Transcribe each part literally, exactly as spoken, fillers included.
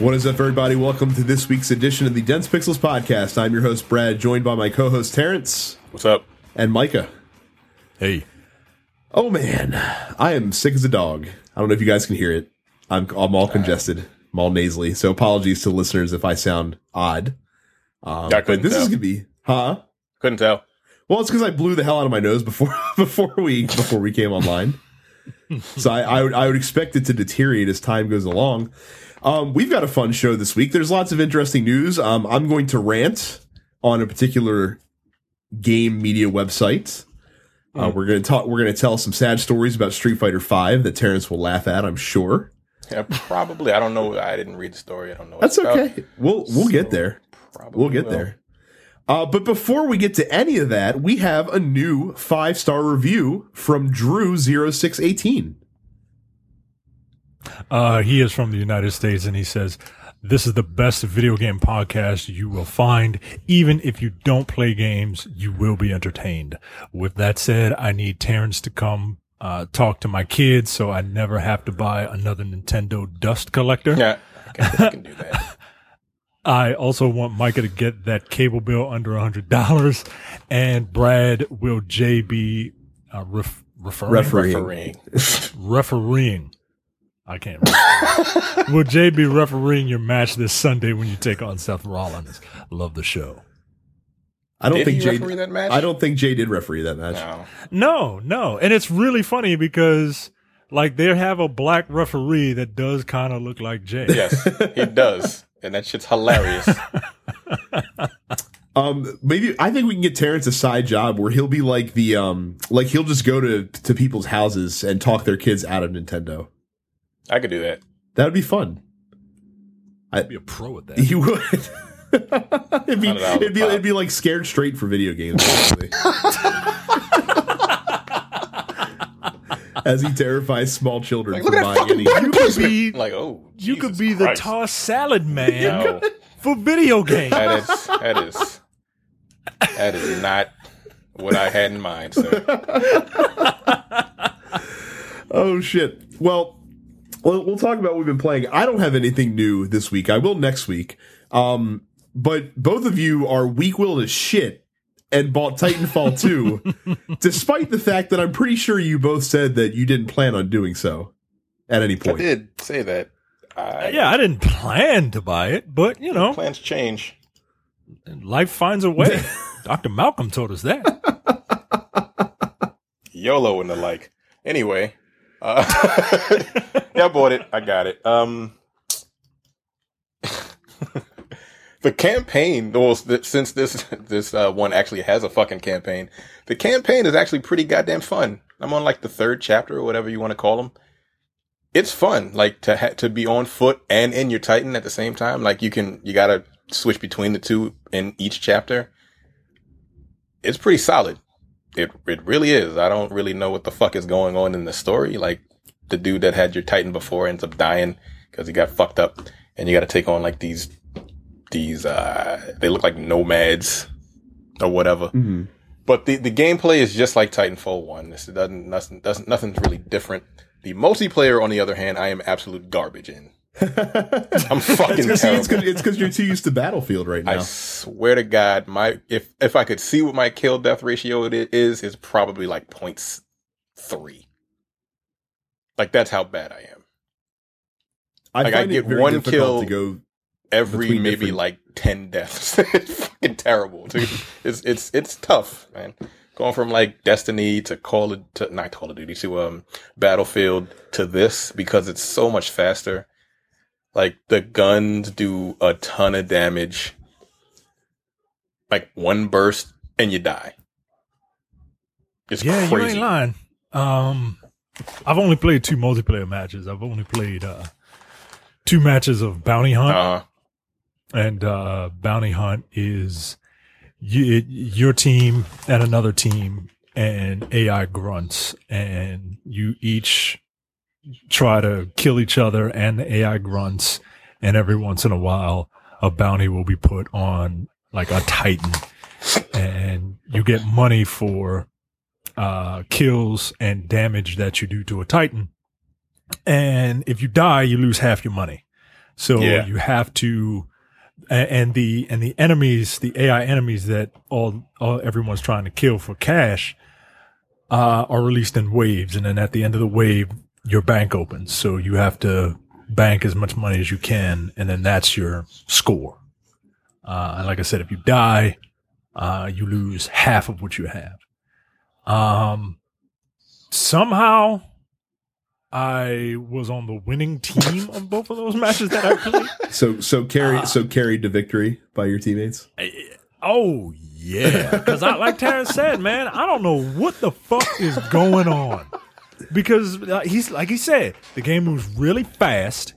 What is up, everybody? Welcome to this week's edition of the Dense Pixels Podcast. I'm your host, Brad, joined by my co-host, Terrence. What's up? And Micah. Hey. Oh, man. I am sick as a dog. I don't know if you guys can hear it. I'm, I'm all congested. I'm all nasally. So apologies to the listeners if I sound odd. Um, yeah, I couldn't but this tell. is going to be... Huh? Couldn't tell. Well, it's because I blew the hell out of my nose before before we before we came online. So I, I, would, I would expect it to deteriorate as time goes along. Um, we've got a fun show this week. There's lots of interesting news. Um, I'm going to rant on a particular game media website. Uh, mm. We're going to talk. We're going to tell some sad stories about Street Fighter five that Terrence will laugh at, I'm sure. Yeah, probably. I don't know. I didn't read the story. I don't know. What That's it's okay. About. We'll we'll so get there. We'll get will. there. Uh, but before we get to any of that, we have a new five star review from Drew zero six one eight. Uh, he is from the United States, and he says, "This is the best video game podcast you will find. Even if you don't play games, you will be entertained. With that said, I need Terrence to come uh, talk to my kids so I never have to buy another Nintendo dust collector." Yeah, okay, I can do that. I also want Micah to get that cable bill under one hundred dollars, and Brad will J be uh, ref- referring? refereeing. Refereeing. refereeing. I can't remember. Will Jay be refereeing your match this Sunday when you take on Seth Rollins? Love the show. I don't did think he Jay referee that match? I don't think Jay did referee that match. No. no, no. And it's really funny because like they have a black referee that does kind of look like Jay. Yes, he does. And that shit's hilarious. Um, maybe I think we can get Terrence a side job where he'll be like the um like he'll just go to, to people's houses and talk their kids out of Nintendo. I could do that. That would be fun. I'd be a pro at that. You would. it'd, be, it'd, be, it'd be like Scared Straight for video games. As he terrifies small children like, for buying any. You could be, like, oh, you could be the tossed salad man no. for video games. That is, that is, that is not what I had in mind, sir. Oh, shit. Well... Well, we'll talk about what we've been playing. I don't have anything new this week. I will next week. Um, but both of you are weak-willed as shit and bought Titanfall two, despite the fact that I'm pretty sure you both said that you didn't plan on doing so at any point. I did say that. I, yeah, I didn't plan to buy it, but, you know. Plans change. Life finds a way. Doctor Malcolm told us that. YOLO and the like. Anyway. Uh, yeah, I bought it. I got it. Um, the campaign, well, th- since this this uh, one actually has a fucking campaign, the campaign is actually pretty goddamn fun. I'm on like the third chapter or whatever you want to call them. It's fun, like to ha- to be on foot and in your Titan at the same time. Like you can, you gotta switch between the two in each chapter. It's pretty solid. It it really is. I don't really know what the fuck is going on in the story. Like the dude that had your Titan before ends up dying because he got fucked up, and you got to take on like these these uh, they look like nomads or whatever. Mm-hmm. But the, the gameplay is just like Titanfall one. This doesn't nothing doesn't nothing's really different. The multiplayer, on the other hand, I am absolute garbage in. I'm fucking terrible. See, it's cause, it's because you're too used to Battlefield right now. I swear to God, my if if I could see what my kill death ratio it is, it's probably like zero point three. Like that's how bad I am. I like I get one kill to go every maybe different... like ten deaths. It's fucking terrible, dude. it's it's it's tough, man. Going from like Destiny to Call of to not Call of Duty to um Battlefield to this because it's so much faster. Like, the guns do a ton of damage. Like, one burst, and you die. It's yeah, crazy. Yeah, you ain't lying. Um, I've only played two multiplayer matches. I've only played uh, two matches of Bounty Hunt. Uh-huh. And uh, Bounty Hunt is you, your team and another team and A I grunts. And you each... try to kill each other and the A I grunts, and every once in a while a bounty will be put on like a Titan, and you get money for uh kills and damage that you do to a Titan, and if you die you lose half your money. So yeah. you have to, and the and the enemies, the A I enemies that all, all everyone's trying to kill for cash, uh, are released in waves, and then at the end of the wave, your bank opens. So you have to bank as much money as you can, and then that's your score. Uh, and like I said, if you die, uh, you lose half of what you have. Um, somehow I was on the winning team on both of those matches that I played. So, so carried, uh, so carried to victory by your teammates. I, oh yeah. Cause I, like Terrence said, man, I don't know what the fuck is going on, because uh, he's like he said, the game moves really fast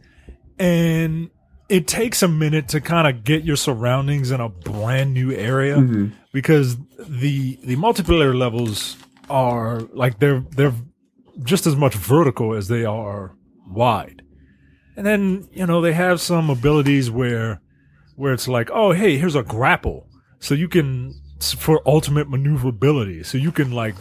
and it takes a minute to kind of get your surroundings in a brand new area, mm-hmm. because the, the multiplayer levels are like, they're, they're, just as much vertical as they are wide. And then, you know, they have some abilities where where it's like, oh, hey, here's a grapple. So you can, for ultimate maneuverability, so you can, like,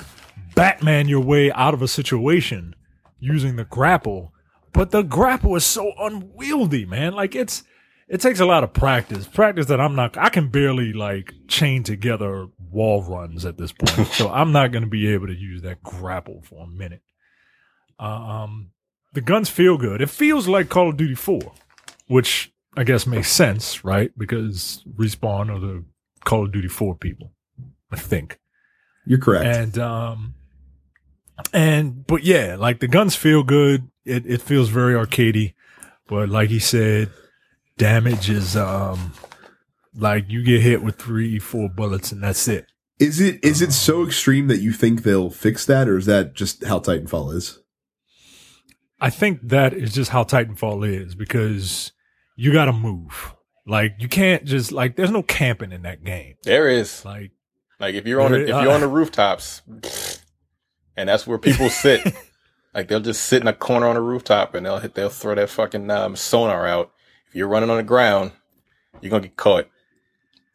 Batman your way out of a situation using the grapple. But the grapple is so unwieldy, man. Like, it's it takes a lot of practice. Practice that I'm not... I can barely, like, chain together wall runs at this point. So I'm not going to be able to use that grapple for a minute. Um, the guns feel good. It feels like Call of Duty four, which I guess makes sense, right? Because Respawn are the Call of Duty four people, I think. You're correct. And, um, and, but yeah, like the guns feel good. It, it feels very arcadey, but like he said, damage is, um, like you get hit with three, four bullets and that's it. Is it, is um, it so extreme that you think they'll fix that, or is that just how Titanfall is? I think that is just how Titanfall is, because you got to move. Like you can't just like. There's no camping in that game. There is like, like if you're on the, if you're uh, on the rooftops, and that's where people sit. Like they'll just sit in a corner on a rooftop, and they'll hit, they'll throw that fucking um, sonar out. If you're running on the ground, you're gonna get caught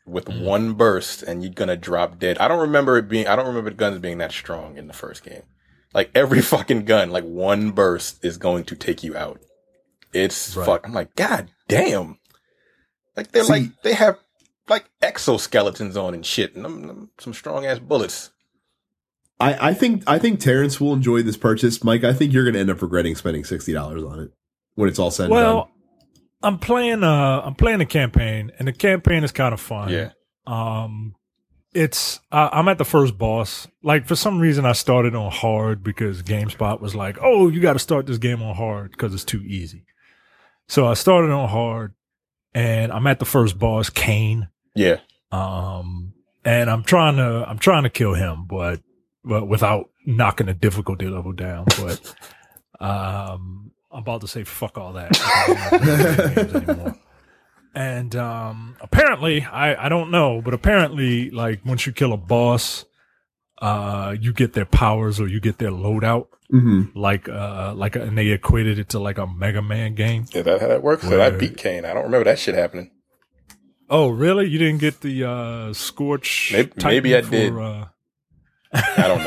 with mm. one burst, and you're gonna drop dead. I don't remember it being. I don't remember the guns being that strong in the first game. Like every fucking gun, like one burst is going to take you out. It's right. fuck. I'm like, God damn. Like they're See, like, they have like exoskeletons on and shit and them, them, some strong ass bullets. I, I think, I think Terrence will enjoy this purchase. Mike, I think you're going to end up regretting spending sixty dollars on it when it's all said well, and done. Well, I'm playing, uh, I'm playing a campaign, and the campaign is kind of fun. Yeah. Um, It's uh, I'm at the first boss. Like for some reason, I started on hard because GameSpot was like, "Oh, you got to start this game on hard because it's too easy." So I started on hard, and I'm at the first boss, Kane. Yeah. Um, and I'm trying to I'm trying to kill him, but but without knocking the difficulty level down. But um, I'm about to say fuck all that. I'm not playing games anymore. And um, apparently, I, I don't know, but apparently, like, once you kill a boss, uh, you get their powers or you get their loadout. Mm-hmm. Like, uh, like, and they equated it to, like, a Mega Man game. Yeah, that's how that works. Where, so I beat Kane. I don't remember that shit happening. Oh, really? You didn't get the uh, Scorch? Maybe, maybe I for, did. Uh... I don't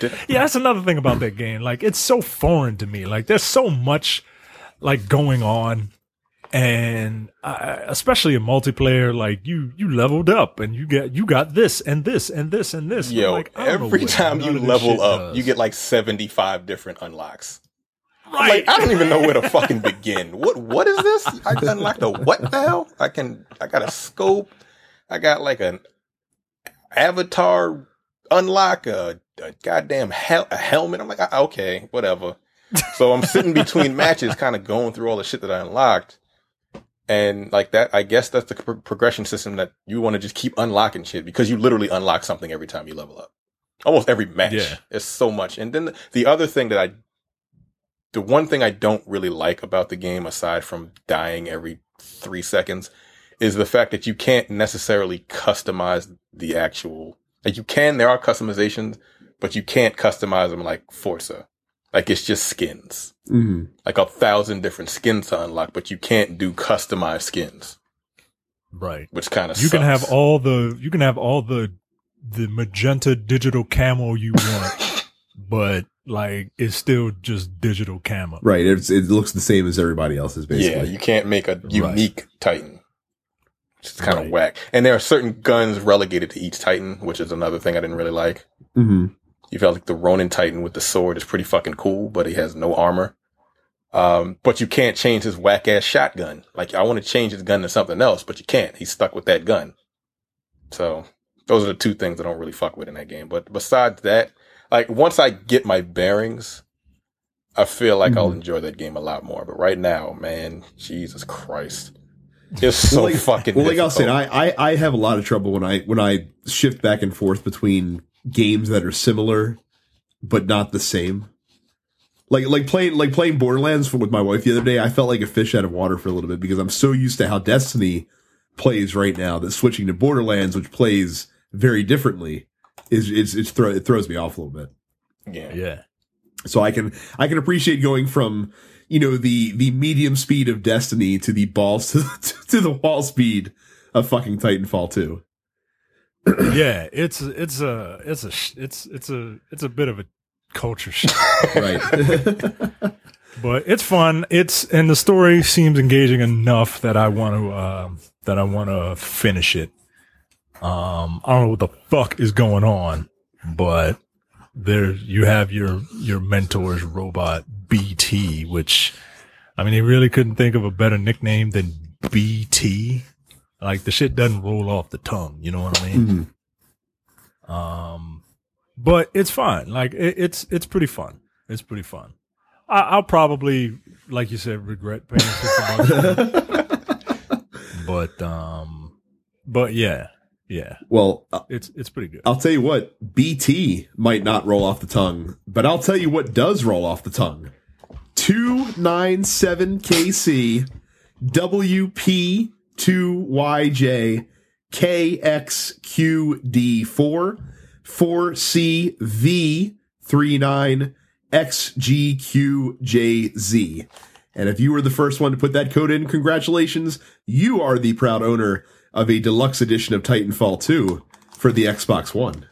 know. Yeah, that's another thing about that game. Like, it's so foreign to me. Like, there's so much, like, going on. And I, especially in multiplayer, like you, you leveled up and you get, you got this and this and this and this. Yo, like, every time you level up, does. you get like seventy-five different unlocks. Right. Like, I don't even know where to fucking begin. What, what is this? I unlocked a what the hell? I can, I got a scope. I got like an avatar unlock, a, a goddamn hel- a helmet. I'm like, okay, whatever. So I'm sitting between matches kind of going through all the shit that I unlocked. And like that, I guess that's the pro- progression system that you want to just keep unlocking shit, because you literally unlock something every time you level up. Almost every match. Yeah. It's so much. And then the, the other thing that I, the one thing I don't really like about the game, aside from dying every three seconds, is the fact that you can't necessarily customize the actual, like you can, there are customizations, but you can't customize them like Forza. Like, it's just skins. Mm-hmm. Like, a thousand different skins to unlock, but you can't do customized skins. Right. Which kind of sucks. You can have all the, you can have all the, the magenta digital camo you want, but like it's still just digital camera. Right. It's, it looks the same as everybody else's, basically. Yeah, you can't make a unique right. Titan. It's kind right. of whack. And there are certain guns relegated to each Titan, which is another thing I didn't really like. Mm-hmm. You felt like the Ronin Titan with the sword is pretty fucking cool, but he has no armor. Um, but you can't change his whack-ass shotgun. Like, I want to change his gun to something else, but you can't. He's stuck with that gun. So those are the two things I don't really fuck with in that game. But besides that, like, once I get my bearings, I feel like mm-hmm. I'll enjoy that game a lot more. But right now, man, Jesus Christ. It's so well, like, fucking well, like I said, I, I, I have a lot of trouble when I when I shift back and forth between games that are similar but not the same. Like like playing like playing Borderlands with my wife the other day, I felt like a fish out of water for a little bit because I'm so used to how Destiny plays right now that switching to Borderlands, which plays very differently, is it's, it's throw, it throws me off a little bit. Yeah, yeah. So I can I can appreciate going from, you know, the the medium speed of Destiny to the balls to, to the wall speed of fucking Titanfall two. Yeah, it's it's a it's a it's it's a it's a bit of a culture shock, right? But it's fun. It's and the story seems engaging enough that I want to uh, that I want to finish it. Um, I don't know what the fuck is going on, but there you have your your mentor's robot B T, which I mean they really couldn't think of a better nickname than B T. Like the shit doesn't roll off the tongue, you know what I mean? Mm-hmm. Um, but it's fun. Like it, it's it's pretty fun. It's pretty fun. I, I'll probably, like you said, regret paying six bucks. But um, but yeah. Yeah. Well, it's it's pretty good. I'll tell you what, B T might not roll off the tongue, but I'll tell you what does roll off the tongue. two nine seven K C W P two Y J K X Q D four four C V three nine X G Q J Z. And if you were the first one to put that code in, congratulations, you are the proud owner of a deluxe edition of Titanfall two for the Xbox One.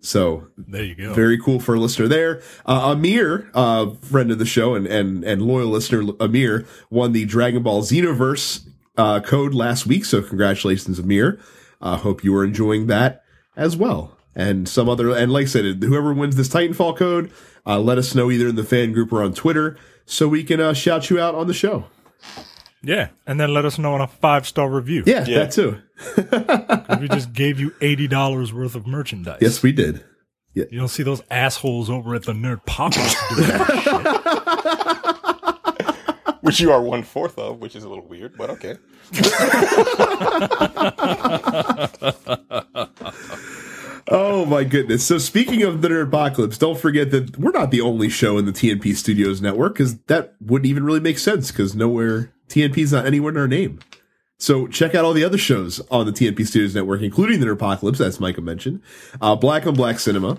So there you go. Very cool for a listener there. Uh, Amir, uh, friend of the show and, and, and loyal listener, Amir won the Dragon Ball Xenoverse uh, code last week. So congratulations, Amir. I uh, hope you are enjoying that as well. And some other, and like I said, whoever wins this Titanfall code, uh, let us know either in the fan group or on Twitter so we can uh, shout you out on the show. Yeah, and then let us know on a five-star review. Yeah, yeah. That too. We just gave you eighty dollars worth of merchandise. Yes, we did. Yeah. You don't see those assholes over at the Nerd Apocalypse doing that shit. Which you are one-fourth of, which is a little weird, but okay. Oh, my goodness. So speaking of the Nerd Apocalypse, don't forget that we're not the only show in the T N P Studios network, because that wouldn't even really make sense, because nowhere... T N P's not anywhere in our name. So check out all the other shows on the T N P Studios Network, including the Nerd Apocalypse, as Micah mentioned, uh, Black on Black Cinema,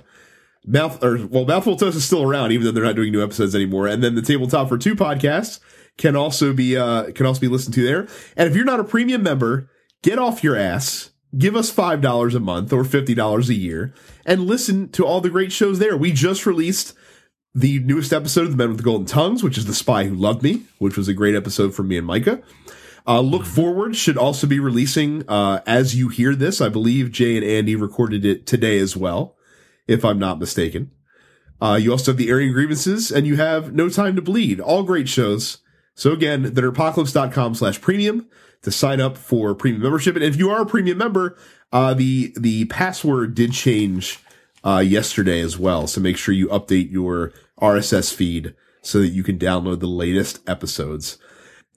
Mouth, or, well, Mouthful Toast is still around, even though they're not doing new episodes anymore. And then the Tabletop for Two podcast can also be, uh, can also be listened to there. And if you're not a premium member, get off your ass, give us five dollars a month or fifty dollars a year and listen to all the great shows there. We just released the newest episode of The Men with the Golden Tongues, which is The Spy Who Loved Me, which was a great episode for me and Micah. Uh, Look Forward should also be releasing uh, as you hear this. I believe Jay and Andy recorded it today as well, if I'm not mistaken. Uh, you also have The Aryan Grievances, and you have No Time to Bleed. All great shows. So again, theapocalypse.com slash premium to sign up for premium membership. And if you are a premium member, uh, the the password did change uh, yesterday as well. So make sure you update your R S S feed so that you can download the latest episodes.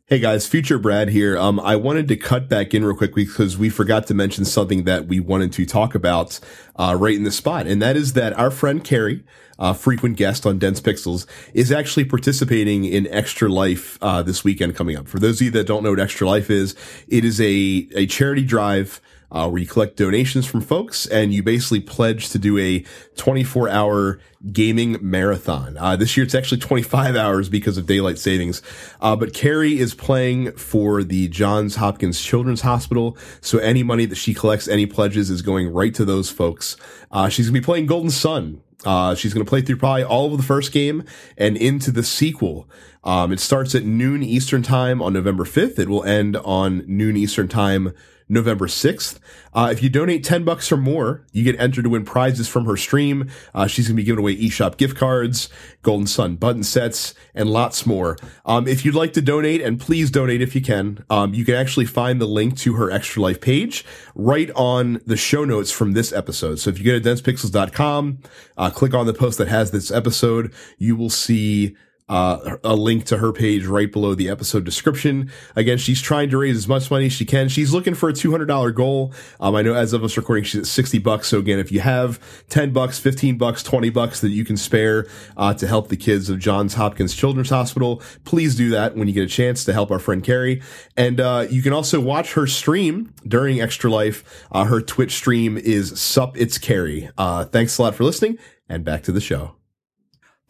Hey guys, Future Brad here. Um, I wanted to cut back in real quickly because we forgot to mention something that we wanted to talk about uh, right in the spot. And that is that our friend Carrie, a frequent guest on Dense Pixels, is actually participating in Extra Life uh, this weekend coming up. For those of you that don't know what Extra Life is, it is a, a charity drive Uh, where you collect donations from folks and you basically pledge to do a twenty-four hour gaming marathon. Uh, this year it's actually twenty-five hours because of daylight savings. Uh, but Carrie is playing for the Johns Hopkins Children's Hospital. So any money that she collects, any pledges is going right to those folks. Uh, she's gonna be playing Golden Sun Uh, she's going to play through probably all of the first game and into the sequel. Um, it starts at noon Eastern time on November fifth. It will end on noon Eastern time, November sixth. Uh, if you donate ten bucks or more, you get entered to win prizes from her stream. Uh, she's going to be giving away eShop gift cards, Golden Sun button sets, and lots more. Um, if you'd like to donate, and please donate if you can, um, you can actually find the link to her Extra Life page right on the show notes from this episode. So if you go to dense pixels dot com, uh, click on the post that has this episode, you will see Uh, a link to her page right below the episode description. Again, she's trying to raise as much money as she can. She's looking for a two hundred dollars goal. Um, I know as of us recording, she's at sixty bucks. So again, if you have ten bucks, fifteen bucks, twenty bucks that you can spare, uh, to help the kids of Johns Hopkins Children's Hospital, please do that when you get a chance to help our friend Carrie. And, uh, you can also watch her stream during Extra Life. Uh, her Twitch stream is Sup It's Carrie. Uh, thanks a lot for listening, and back to the show.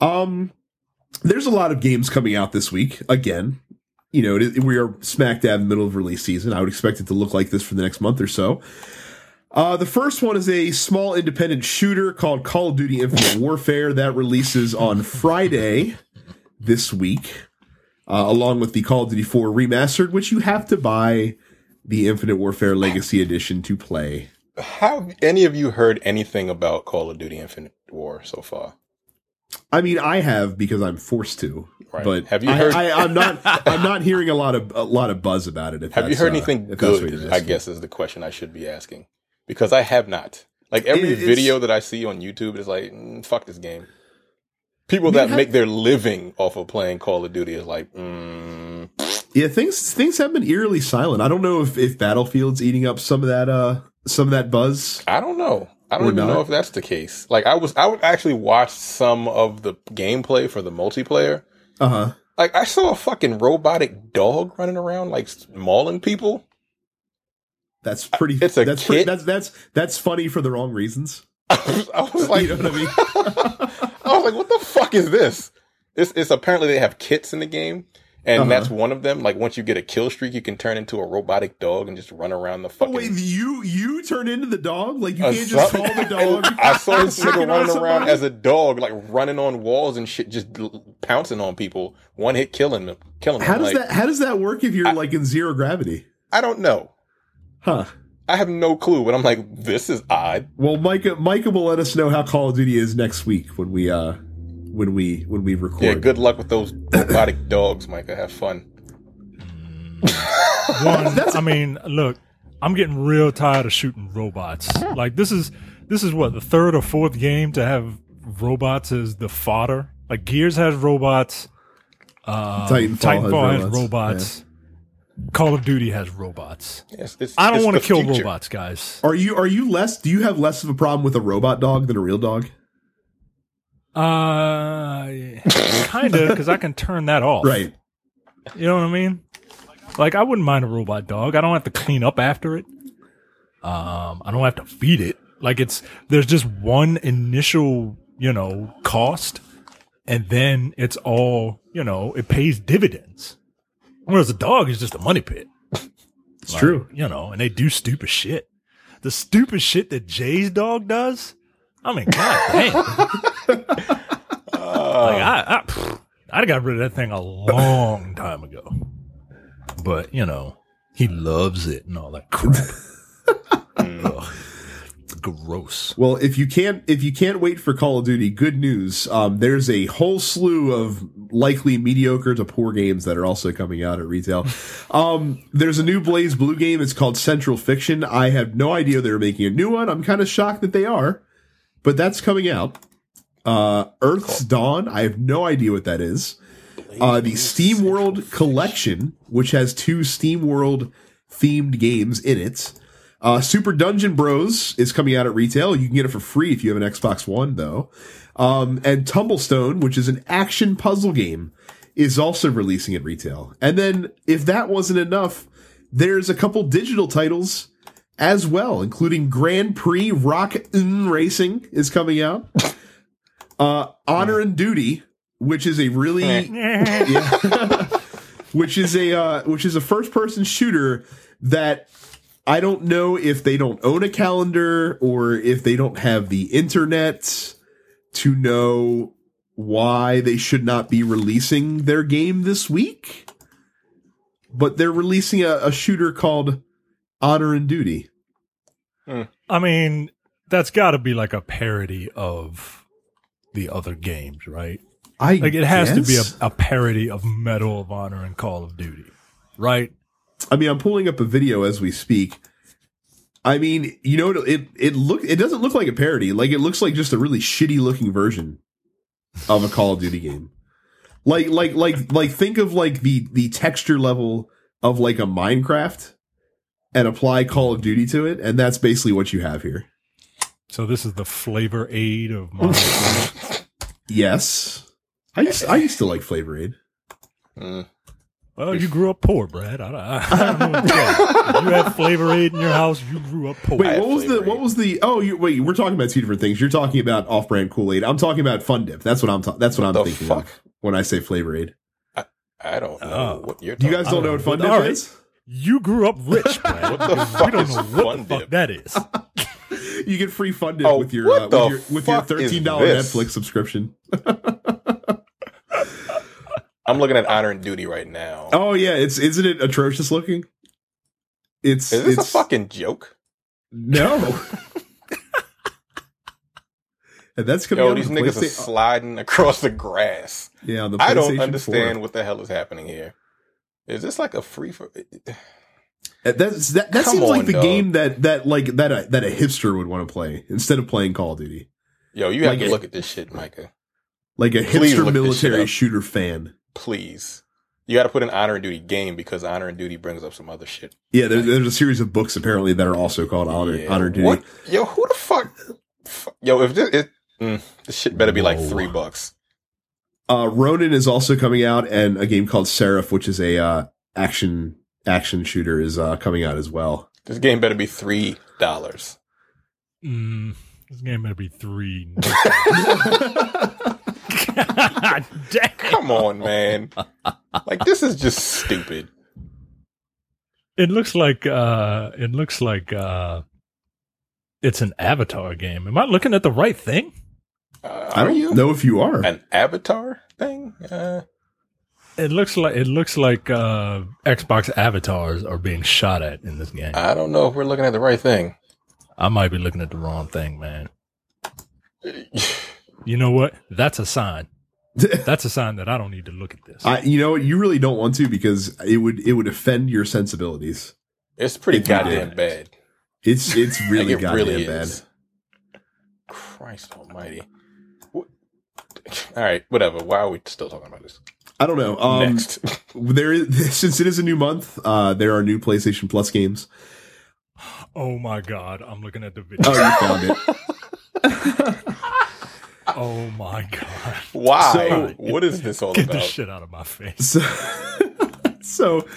Um, There's a lot of games coming out this week. Again, you know, it, we are smack dab in the middle of release season. I would expect it to look like this for the next month or so. Uh, the first one is a small independent shooter called Call of Duty Infinite Warfare that releases on Friday this week, uh, along with the Call of Duty four Remastered, which you have to buy the Infinite Warfare Legacy Edition to play. Have any of you heard anything about Call of Duty Infinite War so far? I mean, I have, because I'm forced to. Right. But have you heard? I, I, I'm not. I'm not hearing a lot of a lot of buzz about it. If have you heard uh, anything good? I guess is the question I should be asking, because I have not. Like every it, video that I see on YouTube is like, mm, fuck this game. People that have, make their living off of playing Call of Duty is like, mm. yeah, things things have been eerily silent. I don't know if, if Battlefield's eating up some of that uh some of that buzz. I don't know. I don't We're even not. know if that's the case. Like I was, I would actually watch some of the gameplay for the multiplayer. Uh huh. Like I saw a fucking robotic dog running around, like mauling people. That's pretty. It's a that's kid. Pretty, that's that's that's funny for the wrong reasons. I was, I was like, you know what I mean? I was like, what the fuck is this? It's it's apparently they have kits in the game. And uh-huh. that's one of them. Like, once you get a kill streak, you can turn into a robotic dog and just run around the fucking... Oh, wait, you you turn into the dog? Like, you can't just call the dog? I saw this nigga running around as a dog, like, running on walls and shit, just pouncing on people. One hit killing them. Killing them. How does that, how does that work if you're, I, like, in zero gravity? I don't know. Huh. I have no clue, but I'm like, this is odd. Well, Micah, Micah will let us know how Call of Duty is next week when we... uh. When we when we record, yeah. Good luck with those robotic dogs, Micah. Have fun. One, I mean, look, I'm getting real tired of shooting robots. Like this is this is what, the third or fourth game to have robots as the fodder. Like Gears has robots, uh, Titanfall, Titanfall has robots. Has robots. Yeah. Call of Duty has robots. Yes, it's, I don't want to kill future. robots, guys. Are you are you less? Do you have less of a problem with a robot dog than a real dog? Uh, kind of, because I can turn that off. Right. You know what I mean? Like, I wouldn't mind a robot dog. I don't have to clean up after it. Um, I don't have to feed it. Like, it's, there's just one initial, you know, cost, and then it's all, you know, it pays dividends. Whereas a dog is just a money pit. It's like, true. You know, and they do stupid shit. The stupid shit that Jay's dog does, I mean, god damn. like I, I, I got rid of that thing a long time ago, but you know he loves it and all that crap. Ugh, gross. Well, if you can't if you can't wait for Call of Duty, good news. Um, there's a whole slew of likely mediocre to poor games that are also coming out at retail. Um, there's a new BlazBlue game. It's called Central Fiction. I have no idea they're making a new one. I'm kind of shocked that they are, but that's coming out. Uh, Earth's Dawn, I have no idea what that is. Uh, the Steam World Collection, which has two Steam World themed games in it. Uh, Super Dungeon Bros is coming out at retail. You can get it for free if you have an Xbox One, though. Um, and Tumblestone, which is an action puzzle game, is also releasing at retail. And then, if that wasn't enough, there's a couple digital titles as well, including Grand Prix Rock 'n' Racing is coming out. Uh, Honor and Duty, which is a really, yeah, which is a uh, which is a first-person shooter that I don't know if they don't own a calendar or if they don't have the internet to know why they should not be releasing their game this week, but they're releasing a, a shooter called Honor and Duty. Mm. I mean, that's got to be like a parody of the other games, right? I like it has guess. to be a, a parody of Medal of Honor and Call of Duty, right? I mean, I'm pulling up a video as we speak. I mean, you know, it it look it doesn't look like a parody. Like, it looks like just a really shitty looking version of a Call of Duty game. Like like like like think of like the the texture level of like a Minecraft and apply Call of Duty to it, and that's basically what you have here. So this is the Flavor Aid of Minecraft. Yes. I used, I used to like Flavor Aid. Uh, well, you grew up poor, Brad. I, I, I don't know what you, you had Flavor Aid in your house. You grew up poor. Wait, what was the? Aid. What was the? Oh, you, wait. We're talking about two different things. You're talking about off-brand Kool-Aid. I'm talking about Fun Dip. That's what I'm. Ta- that's what, what I'm thinking fuck? of when I say Flavor Aid. I, I don't know uh, what you're. You guys don't know what Fun Dip right. is? You grew up rich, Brad. What the fuck? We don't know what the fuck dip? that is. You get free Fun Dip oh, with your uh, with your, with your thirteen dollars Netflix subscription. I'm looking at Honor and Duty right now. Oh yeah, it's isn't it atrocious looking? It's is this it's, a fucking joke? No. And that's coming. Yo, these the niggas are sliding across the grass. Yeah, on the PlayStation I don't understand four. What the hell is happening here. Is this like a free for? That's that. That seems on, like the dog. game that that like that a, that a hipster would want to play instead of playing Call of Duty. Yo, you have like to a, look at this shit, Micah. Like a hipster military shooter fan. Please. You got to put an Honor and Duty game because Honor and Duty brings up some other shit. Yeah, there's, there's a series of books apparently that are also called Honor, yeah. Honor and Duty. What? Yo, who the fuck? Yo, if this, it, mm, this shit better be like Whoa. three bucks. Uh, Ronin is also coming out, and a game called Seraph, which is a uh, action action shooter, is uh, coming out as well. This game better be three dollars. Mm, this game better be three. God damn. Come on, man. Like, this is just stupid. It looks like uh it looks like uh it's an Avatar game. Am I looking at the right thing? Uh, I don't you? know if you are. An Avatar thing? Uh It looks like it looks like uh Xbox avatars are being shot at in this game. I don't know if we're looking at the right thing. I might be looking at the wrong thing, man. You know what? That's a sign. That's a sign that I don't need to look at this. I, you know what? You really don't want to because it would it would offend your sensibilities. It's pretty goddamn bad. It's it's really like it goddamn really bad. Christ almighty. What? All right, whatever. Why are we still talking about this? I don't know. Um, Next. there is, since it is a new month, uh, there are new PlayStation Plus games. Oh, my God. I'm looking at the video. Oh, you found it. Oh my God! Why? So, what is this all get about? Get this shit out of my face! So, so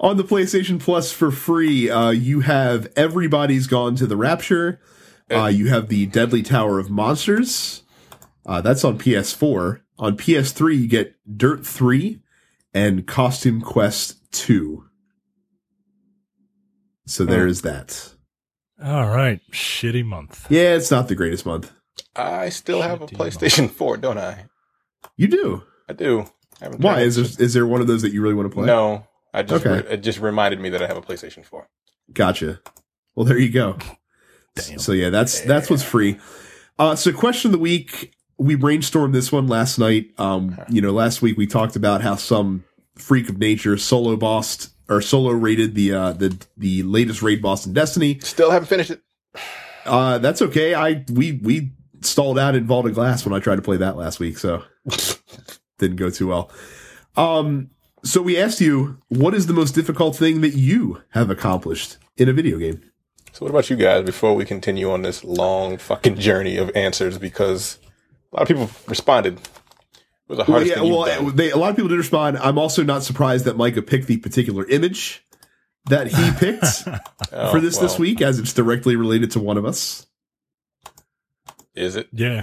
on the PlayStation Plus for free, uh, you have Everybody's Gone to the Rapture. Uh, you have the Deadly Tower of Monsters. Uh, that's on P S four. On P S three, you get Dirt three and Costume Quest two. So there is that. All right, shitty month. Yeah, it's not the greatest month. I still have a PlayStation four, don't I? You do. I do. I Why? Is there, is there one of those that you really want to play? No. I just okay. re- it just reminded me that I have a PlayStation four. Gotcha. Well, there you go. Damn. So, yeah, that's yeah. that's what's free. Uh, so, question of the week. We brainstormed this one last night. Um, huh. You know, last week we talked about how some freak of nature solo bossed or solo raided the uh, the the latest raid boss in Destiny. Still haven't finished it. Uh, that's okay. I we we. stalled out in Vault of Glass when I tried to play that last week, so didn't go too well. Um, so we asked you, what is the most difficult thing that you have accomplished in a video game? So what about you guys before we continue on this long fucking journey of answers? Because a lot of people responded. It was the hardest well, yeah, thing well, done. They, a lot of people did respond. I'm also not surprised that Micah picked the particular image that he picked oh, for this well. this week, as it's directly related to one of us. Is it? Yeah.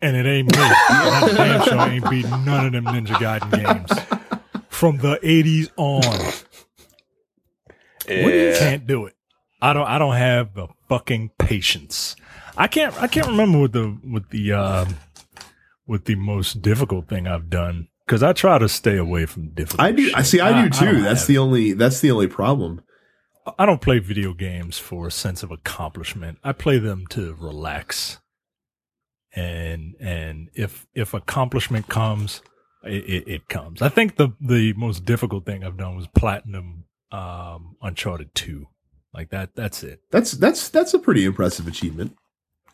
And it ain't me. That damn show ain't beat none of them Ninja Gaiden games. From the eighties on. Yeah. We can't do it. I don't I don't have the fucking patience. I can't I can't remember what the what the uh, with the most difficult thing I've done, because I try to stay away from difficult. I do. Shit. I see. I, I do too. I that's the it. only. That's the only problem. I don't play video games for a sense of accomplishment. I play them to relax. And and if if accomplishment comes, it, it, it comes. I think the the most difficult thing I've done was platinum um, Uncharted two. Like that. That's it. That's that's that's a pretty impressive achievement.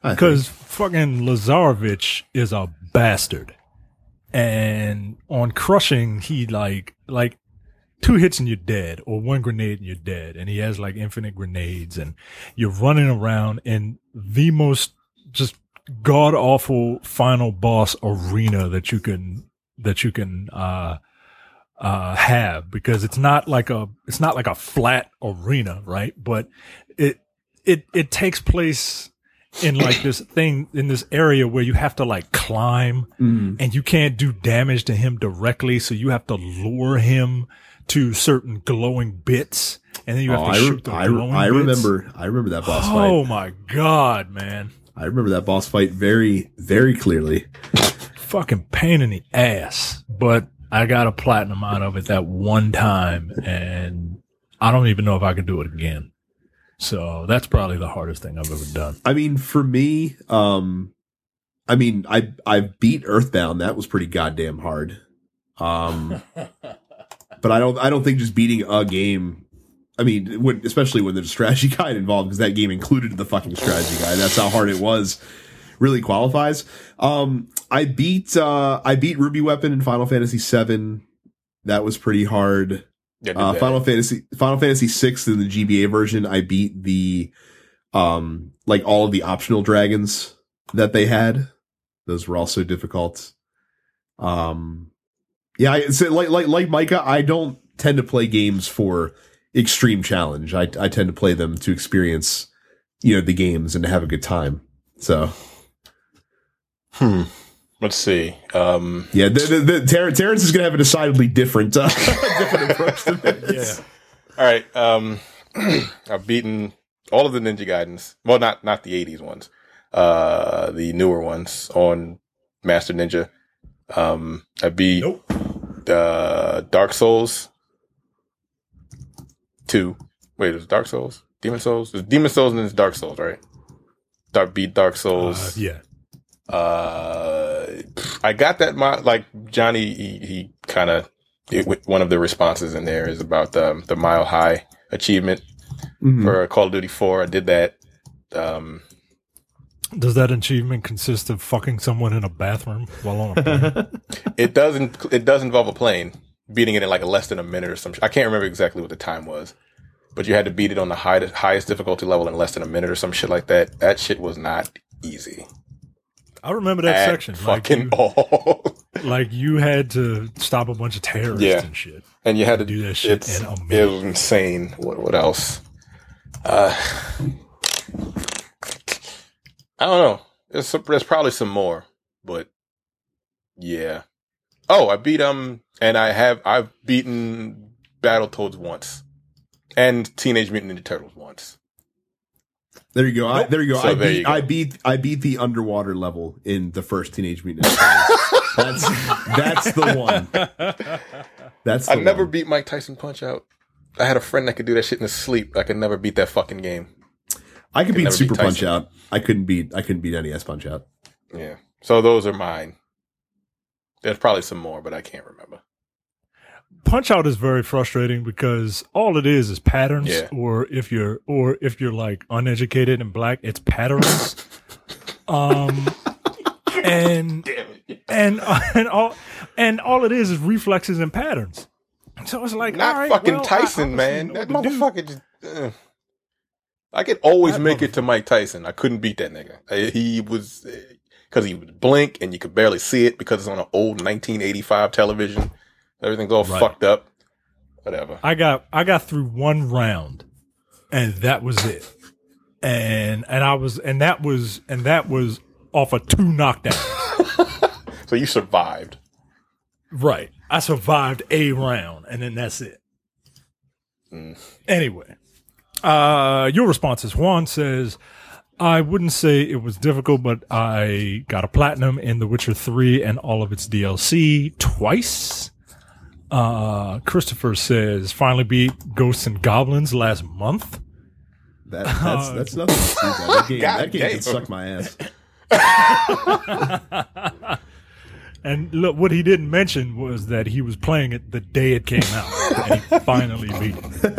Because fucking Lazarevich is a bastard. And on Crushing, he like like two hits and you're dead, or one grenade and you're dead. And he has like infinite grenades, and you're running around in the most just god awful final boss arena that you can that you can uh uh have, because it's not like a it's not like a flat arena, right? But it it it takes place in like this thing in this area where you have to like climb mm. and you can't do damage to him directly, so you have to lure him to certain glowing bits, and then you have oh, to I shoot re- the I glowing re- I remember bits. I remember that boss oh, fight. Oh my god, man. I remember that boss fight very, very clearly. Fucking pain in the ass. But I got a platinum out of it that one time, and I don't even know if I could do it again. So that's probably the hardest thing I've ever done. I mean, for me, um, I mean, I I beat Earthbound. That was pretty goddamn hard. Um, but I don't I don't think just beating a game. I mean, when, especially when there's a strategy guide involved, because that game included the fucking strategy guide. That's how hard it was. Really qualifies. Um, I beat uh, I beat Ruby Weapon in Final Fantasy seven. That was pretty hard. Uh, Final Fantasy Final Fantasy six in the G B A version, I beat the um like all of the optional dragons that they had. Those were also difficult. Um, yeah, I, so like like like Micah, I don't tend to play games for extreme challenge. I I tend to play them to experience, you know, the games and to have a good time. So, hmm. Let's see. Um, yeah, the, the, the, Ter- Terrence is going to have a decidedly different, uh, different approach to this. Yeah. All right. Um, I've beaten all of the Ninja Gaidens. Well, not not the eighties ones. Uh, the newer ones on Master Ninja. Um, I beat nope. uh, Dark Souls two. Wait, it was Dark Souls? Demon Souls? It was Demon Souls and it's Dark Souls, right? Dark beat Dark Souls. Uh, yeah. Uh, I got that. My like Johnny, he, he kind of one of the responses in there is about the the mile high achievement mm-hmm. for Call of Duty four. I did that. Um, does that achievement consist of fucking someone in a bathroom while on a plane? It doesn't. It does involve a plane, beating it in like less than a minute or something. I can't remember exactly what the time was, but you had to beat it on the high, highest difficulty level in less than a minute or some shit like that. That shit was not easy. I remember that At section. Fucking like you, all. Like you had to stop a bunch of terrorists yeah. and shit. And you had to do that shit in a minute. It was insane. What what else? Uh, I don't know. There's, some, there's probably some more, but yeah. Oh, I beat um, and I have I've beaten Battletoads once, and Teenage Mutant Ninja Turtles once. There you go. Nope. I, there you go. So I there beat, you go. I beat. I beat the underwater level in the first Teenage Mutant Ninja Turtles. That's that's the one. That's. The I never one. beat Mike Tyson Punch Out. I had a friend that could do that shit in his sleep. I could never beat that fucking game. I could, I could beat Super beat Punch Out. I couldn't beat. I couldn't beat N E S Punch Out. Yeah. So those are mine. There's probably some more, but I can't remember. Punch Out is very frustrating because all it is is patterns, yeah. or if you're, or if you're like uneducated and black, it's patterns. um, and and and all and all it is is reflexes and patterns. So it's like not all right, fucking well, Tyson, I, man. That motherfucker. Just, uh, I could always that make it to Mike Tyson. I couldn't beat that nigga. He was because he would blink and you could barely see it because it's on an old nineteen eighty-five television. Everything's all right. fucked up. Whatever. I got I got through one round, and that was it. And and I was and that was and that was off of two knockdowns. So you survived, right? I survived a round, and then that's it. Mm. Anyway, uh, your responses. Juan says, I wouldn't say it was difficult, but I got a platinum in The Witcher three and all of its D L C twice. Uh, Christopher says, finally beat Ghosts and Goblins last month. That, that's uh, that's nothing to see about. That game, that game can suck my ass. And look, what he didn't mention was that he was playing it the day it came out. And he finally beat it.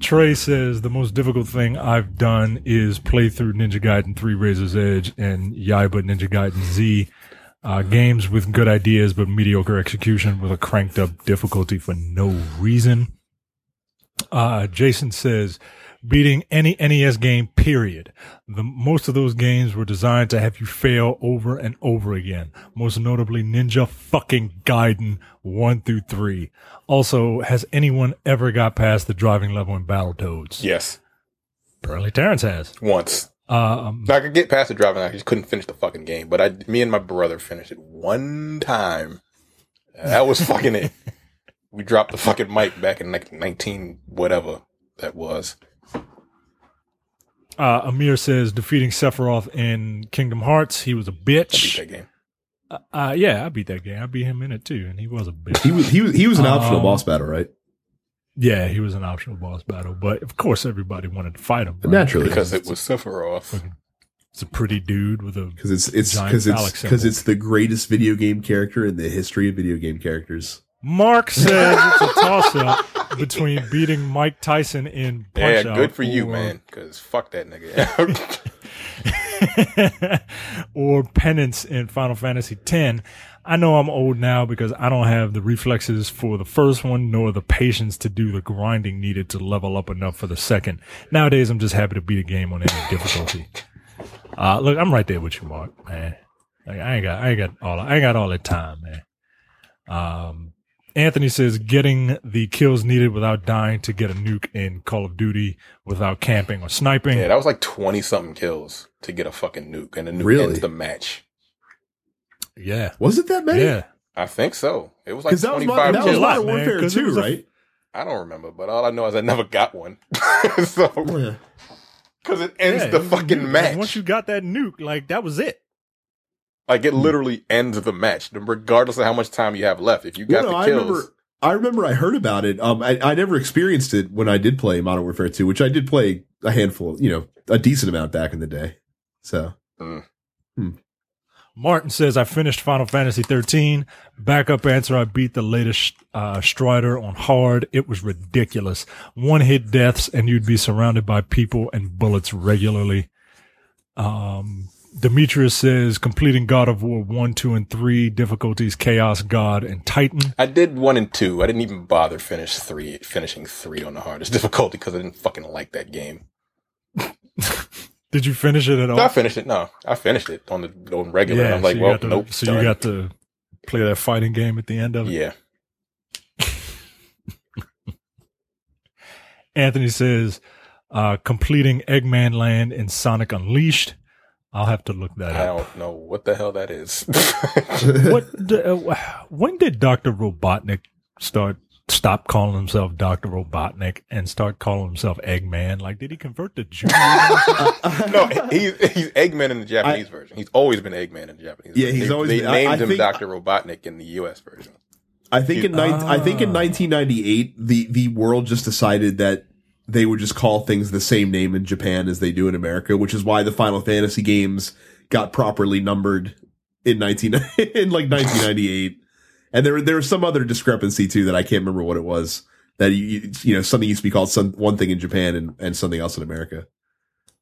Trey says, the most difficult thing I've done is play through Ninja Gaiden three Razor's Edge and Yaiba Ninja Gaiden Z. Uh, games with good ideas but mediocre execution with a cranked up difficulty for no reason. Uh, Jason says, beating any N E S game, period. The, most of those games were designed to have you fail over and over again. Most notably Ninja fucking Gaiden one through three. Also, has anyone ever got past the driving level in Battletoads? Yes. Apparently Terrence has. Once. Um, I could get past the driving. I just couldn't finish the fucking game. But I, me and my brother finished it one time. That was fucking it. We dropped the fucking mic back in like nineteen whatever that was. Uh, Amir says defeating Sephiroth in Kingdom Hearts. He was a bitch. I beat that game. Uh, uh, yeah, I beat that game. I beat him in it too, and he was a bitch. He was he was he was an optional um, boss battle, right? Yeah, he was an optional boss battle, but of course everybody wanted to fight him. Right? Naturally, because it was Sephiroth. It's a pretty dude with a because it's it's because it's because it's the greatest video game character in the history of video game characters. Mark says it's a toss-up between beating Mike Tyson in Punch-Out. Yeah, good for you, or, man, because fuck that nigga. Or Penance in Final Fantasy X. I know I'm old now because I don't have the reflexes for the first one nor the patience to do the grinding needed to level up enough for the second. Nowadays, I'm just happy to beat a game on any difficulty. Uh, look, I'm right there with you, Mark, man. Like, I ain't got, I ain't got all, I ain't got all that time, man. Um, Anthony says, getting the kills needed without dying to get a nuke in Call of Duty without camping or sniping. Yeah, that was like twenty-something kills to get a fucking nuke, and the nuke really? ends the match. Yeah. Was it that many? Yeah. I think so. It was like twenty-five kills. That was, that was a lot of Warfare two, right? I don't remember, but all I know is I never got one. So, because yeah. it ends yeah, the fucking nuke, match. Once you got that nuke, like, that was it. Like, it literally ends the match, regardless of how much time you have left. If you got no, the kills. I remember, I remember I heard about it. Um, I, I never experienced it when I did play Modern Warfare two, which I did play a handful, you know, a decent amount back in the day. So, mm. hmm. Martin says, I finished Final Fantasy thirteen. Backup answer, I beat the latest uh, Strider on hard. It was ridiculous. One-hit deaths, and you'd be surrounded by people and bullets regularly. Um... Demetrius says, completing God of War one, two, and three, difficulties, Chaos, God, and Titan. I did one and two. I didn't even bother finish three, finishing three on the hardest difficulty because I didn't fucking like that game. Did you finish it at all? No, I finished it, no. I finished it on the on regular. Yeah, I'm like, so well, to, nope. So done. You got to play that fighting game at the end of it? Yeah. Anthony says, uh, completing Eggman Land in Sonic Unleashed. I'll have to look that I up. I don't know what the hell that is. What? Do, uh, when did Doctor Robotnik start stop calling himself Doctor Robotnik and start calling himself Eggman? Like, did he convert to Jew? No, he's, he's Eggman in the Japanese I, version. He's always been Eggman in the Japanese yeah, version. Yeah, he's they, always. They been, named I, I him think, Doctor Robotnik in the U S version. I think Dude. in uh, I think in nineteen ninety-eight, the the world just decided that they would just call things the same name in Japan as they do in America, which is why the Final Fantasy games got properly numbered in nineteen in like nineteen ninety-eight. And there there was some other discrepancy too that I can't remember what it was, that you you know something used to be called some one thing in Japan and, and something else in America.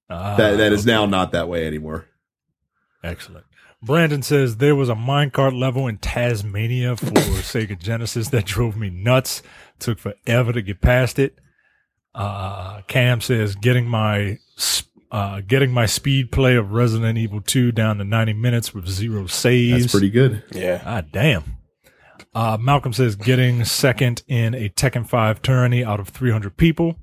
Uh, that that is okay. Now not that way anymore. Excellent. Brandon says there was a minecart level in Tasmania for Sega Genesis that drove me nuts. Took forever to get past it. Uh, Cam says, getting my, uh, getting my speed play of Resident Evil two down to ninety minutes with zero saves. That's pretty good. Yeah. Ah, damn. Uh, Malcolm says, getting second in a Tekken five tourney out of three hundred people.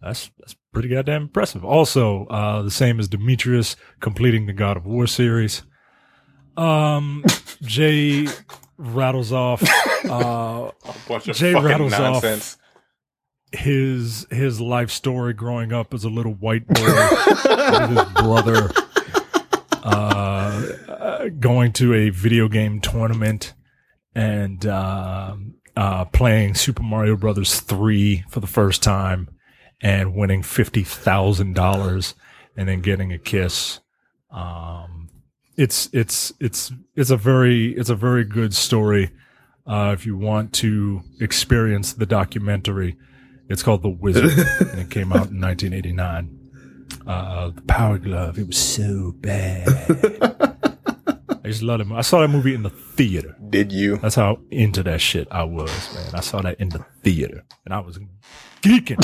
That's, that's pretty goddamn impressive. Also, uh, the same as Demetrius, completing the God of War series. Um, Jay rattles off, uh, a bunch of Jay fucking rattles nonsense. Off. his his life story growing up as a little white boy with his brother uh, going to a video game tournament and uh, uh, playing Super Mario Brothers three for the first time and winning fifty thousand dollars and then getting a kiss. Um, it's it's it's it's a very it's a very good story. Uh, if you want to experience the documentary, it's called The Wizard, and it came out in nineteen eighty-nine. Uh, the Power Glove, it was so bad. I just loved it. I saw that movie in the theater. Did you? That's how into that shit I was, man. I saw that in the theater, and I was geeking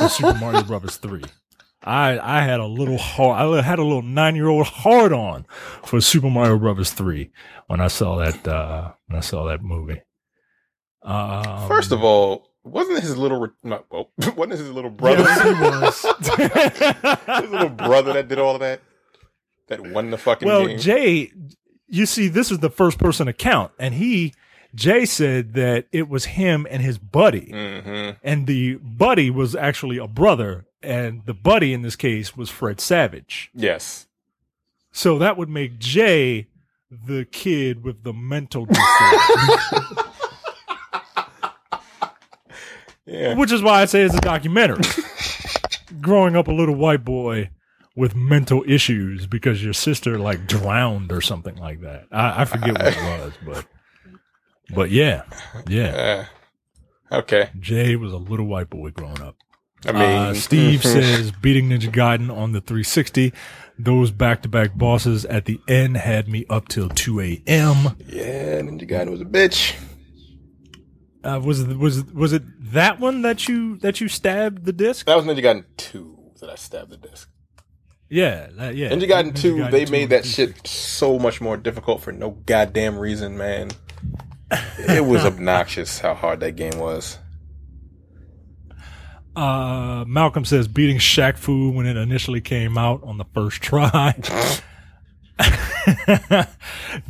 for Super Mario Brothers three. I I had a little hard, I had a little nine-year-old hard on for Super Mario Brothers three when I saw that uh, when I saw that movie. Um, First of all. Wasn't his little not, well, wasn't his little brother? Yes, he was. His little brother that did all of that, that won the fucking well, game. Well, Jay, you see, this is the first person account, and he Jay said that it was him and his buddy, mm-hmm. and the buddy was actually a brother, and the buddy in this case was Fred Savage. Yes, so that would make Jay the kid with the mental disorder. Yeah. Which is why I say it's a documentary. Growing up a little white boy with mental issues because your sister like drowned or something like that. I, I forget what it was, but but yeah, yeah. Uh, okay. Jay was a little white boy growing up. I mean, uh, Steve says beating Ninja Gaiden on the three sixty. Those back-to-back bosses at the end had me up till two a.m. Yeah, Ninja Gaiden was a bitch. Uh, was was was it that one that you that you stabbed the disc? That was Ninja Gaiden two that I stabbed the disc. Yeah, that, yeah. Ninja Gaiden two, Ninja Gaiden they two made that shit so much more difficult for no goddamn reason, man. It was obnoxious how hard that game was. Uh, Malcolm says beating Shaq Fu when it initially came out on the first try.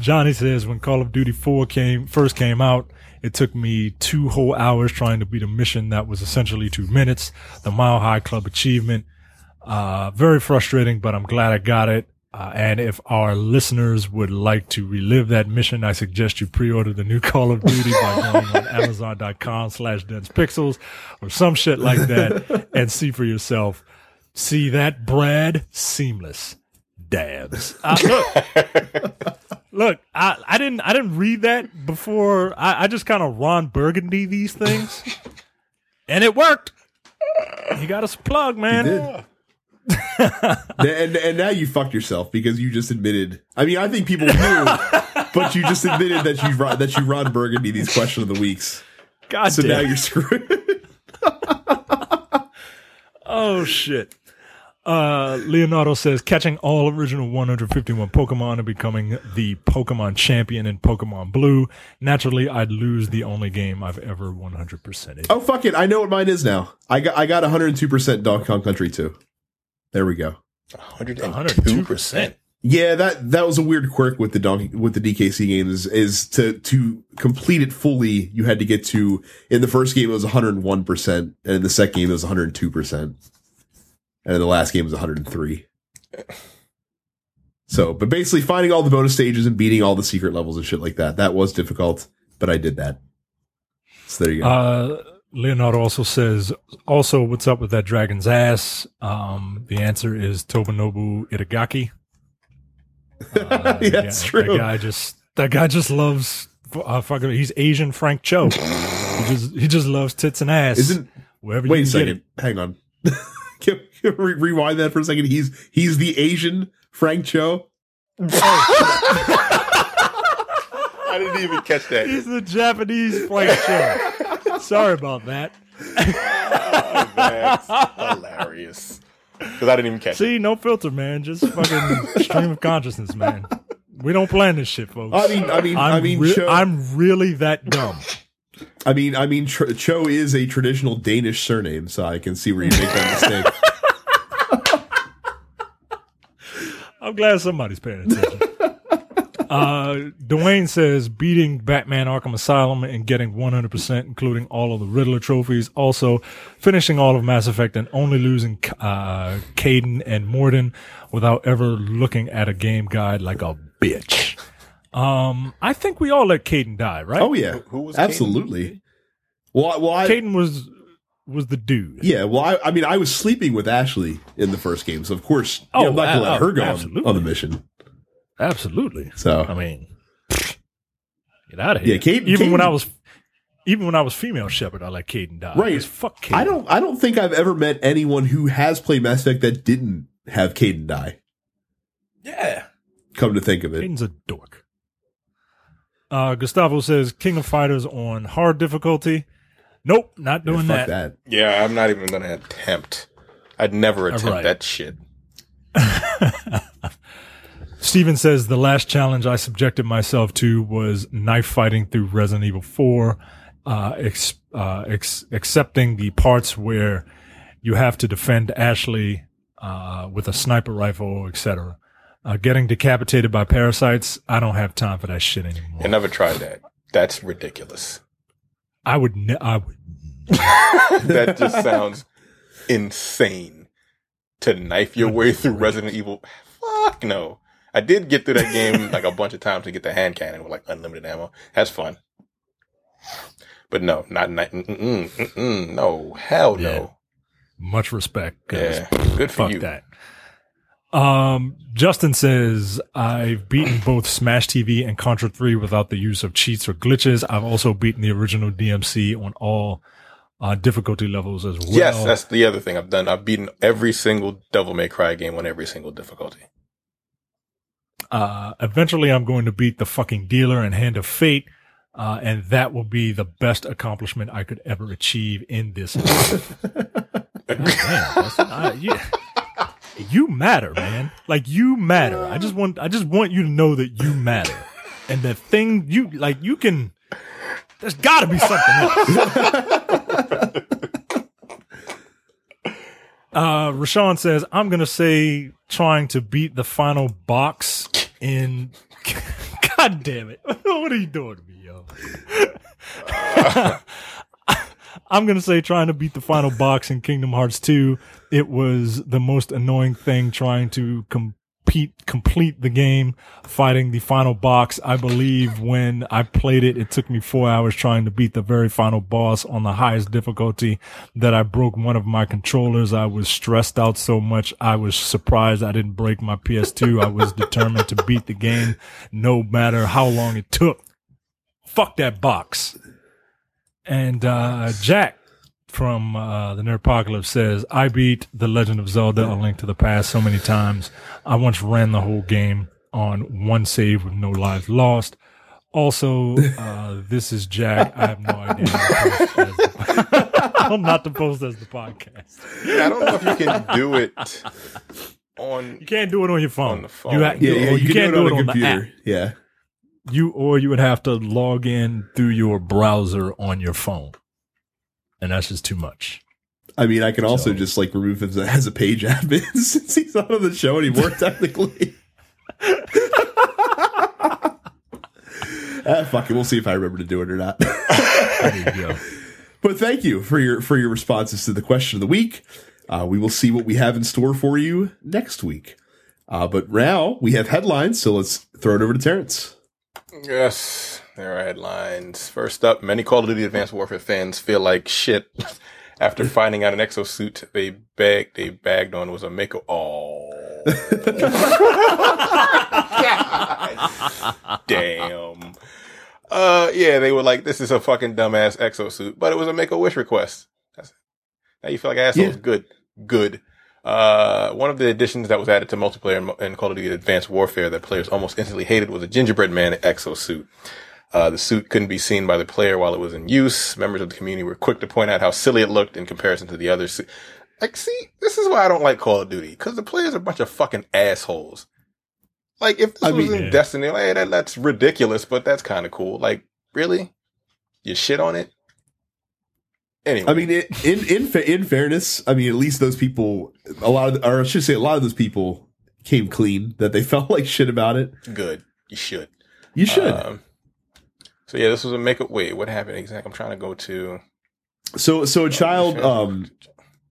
Johnny says when Call of Duty four came first came out, it took me two whole hours trying to beat a mission that was essentially two minutes. The Mile High Club achievement. Uh, very frustrating, but I'm glad I got it. Uh, and if our listeners would like to relive that mission, I suggest you pre-order the new Call of Duty by going on Amazon.com slash Dense Pixels or some shit like that and see for yourself. See that, Brad? Seamless. Dabs. Uh, look, look, I, I didn't, I didn't read that before. I, I just kind of Ron Burgundy these things, and it worked. You got us plugged, man. Yeah. and and now you fucked yourself because you just admitted. I mean, I think people knew, but you just admitted that you that you Ron Burgundy these question of the weeks. God, so damn. Now you're screwed. Oh shit. Uh, Leonardo says, catching all original one hundred fifty-one Pokemon and becoming the Pokemon champion in Pokemon Blue. Naturally, I'd lose the only game I've ever one hundred percented. Oh, fuck it. I know what mine is now. I got I got one hundred two percent Donkey Kong Country two. There we go. one hundred two percent? Yeah, that, that was a weird quirk with the Donkey, with the D K C games, is, is to, to complete it fully, you had to get to, in the first game it was one hundred one percent, and in the second game it was one hundred two percent. And the last game was one hundred three. So, but basically finding all the bonus stages and beating all the secret levels and shit like that. That was difficult, but I did that. So there you go. Uh, Leonardo also says, also, what's up with that dragon's ass? Um, the answer is Tobunobu Itagaki. Uh, yeah, that's true. That guy just, that guy just loves, uh, fucking, he's Asian Frank Cho. he, just, he just loves tits and ass. Isn't, wherever wait you a second. Hang on. Can we rewind that for a second? He's he's the Asian Frank Cho. I didn't even catch that. He's the Japanese Frank Cho. Sorry about that. Oh, that's hilarious. Because I didn't even catch. See, it. No filter, man. Just fucking stream of consciousness, man. We don't plan this shit, folks. I mean, I mean, I'm I mean, re- Cho- I'm really that dumb. I mean, I mean, Tr- Cho is a traditional Danish surname, so I can see where you make that mistake. I'm glad somebody's paying attention. Uh, Dwayne says, beating Batman Arkham Asylum and getting one hundred percent, including all of the Riddler trophies. Also, finishing all of Mass Effect and only losing uh, Caden and Morden without ever looking at a game guide like a bitch. Um, I think we all let Caden die, right? Oh, yeah. Who, who was Absolutely. Well, well, I, Caden was was the dude. Yeah, well, I, I mean, I was sleeping with Ashley in the first game, so of course, oh, yeah, I'm not going to let her go on, on the mission. Absolutely. So I mean, get out of here. Yeah, Caden, even Caden, when I was, even when I was female Shepherd, I let Caden die. Right. Fuck Caden. I don't. I don't think I've ever met anyone who has played Mass Effect that didn't have Caden die. Yeah. Come to think of it, Caden's a dork. Uh, Gustavo says King of Fighters on hard difficulty. Nope, not doing yeah, fuck that. that. Yeah, I'm not even going to attempt. I'd never attempt right. that shit. Steven says the last challenge I subjected myself to was knife fighting through Resident Evil four, uh, ex- uh, ex- excepting the parts where you have to defend Ashley uh, with a sniper rifle, et cetera. Uh, getting decapitated by parasites, I don't have time for that shit anymore. I never tried that. That's ridiculous. I would. Ne- I would. That just sounds insane. To knife your way through Resident Evil, fuck no. I did get through that game like a bunch of times to get the hand cannon with like unlimited ammo. That's fun. But no, not, mm, mm, mm, mm, no, hell no. Yeah. Much respect, guys. Yeah, good for Fuck you. That. Um, Justin says, I've beaten both Smash T V and Contra three without the use of cheats or glitches. I've also beaten the original D M C on all uh, difficulty levels as well. Yes, that's the other thing I've done. I've beaten every single Devil May Cry game on every single difficulty. Uh, eventually I'm going to beat the fucking dealer and Hand of Fate, uh, and that will be the best accomplishment I could ever achieve in this life. God, man, Justin, I, you, you matter, man. Like, you matter. I just want, I just want you to know that you matter. And the thing you, like, you can, there's gotta be something else. Uh, Rashawn says, I'm going to say trying to beat the final box in... God damn it. What are you doing to me, yo? Uh. I'm going to say trying to beat the final box in Kingdom Hearts two. It was the most annoying thing trying to compete, complete the game, fighting the final boss. I believe when I played it, it took me four hours trying to beat the very final boss on the highest difficulty that I broke one of my controllers. I was stressed out so much. I was surprised I didn't break my P S two. I was determined to beat the game no matter how long it took. Fuck that box. And uh, Jack from uh, the Nerd Apocalypse says, I beat The Legend of Zelda A Link to the Past so many times. I once ran the whole game on one save with no lives lost. Also, uh, this is Jack. I have no idea how to post as the, I'm not to post as the podcast. Yeah, I don't know if you can do it on... You can't do it on your phone. On the phone. You, ha- yeah, yeah, you, you can can't do it on, do it on, on the computer. The yeah. You or you would have to log in through your browser on your phone. And that's just too much. I mean, I can also so. just like remove him as a page admin since he's not on the show anymore, technically. ah, fuck it. We'll see if I remember to do it or not. There you go. But thank you for your for your responses to the question of the week. Uh, we will see what we have in store for you next week. Uh, but now we have headlines, so let's throw it over to Terrence. Yes, there are headlines. First up, many Call of Duty Advanced Warfare fans feel like shit after finding out an exosuit they bagged they bagged on was a Mako. Oh, God damn. Uh, yeah, they were like, "This is a fucking dumbass exosuit," but it was a Make-A-Wish request. That's, now you feel like assholes. Yeah. Good, good. Uh, one of the additions that was added to multiplayer in Call of Duty Advanced Warfare that players almost instantly hated was a gingerbread man exosuit. Uh, the suit couldn't be seen by the player while it was in use. Members of the community were quick to point out how silly it looked in comparison to the other suit. Like, see, this is why I don't like Call of Duty, because the players are a bunch of fucking assholes. Like, if this I was mean, in yeah. Destiny, like, hey, that, that's ridiculous, but that's kind of cool. Like, really? You shit on it? Anyway. I mean, it, in in fa- in fairness, I mean, at least those people, a lot of, or I should say, a lot of those people came clean that they felt like shit about it. Good, you should. You should. Um, so yeah, this was a make up. Wait, what happened exactly? I'm trying to go to. So so a child um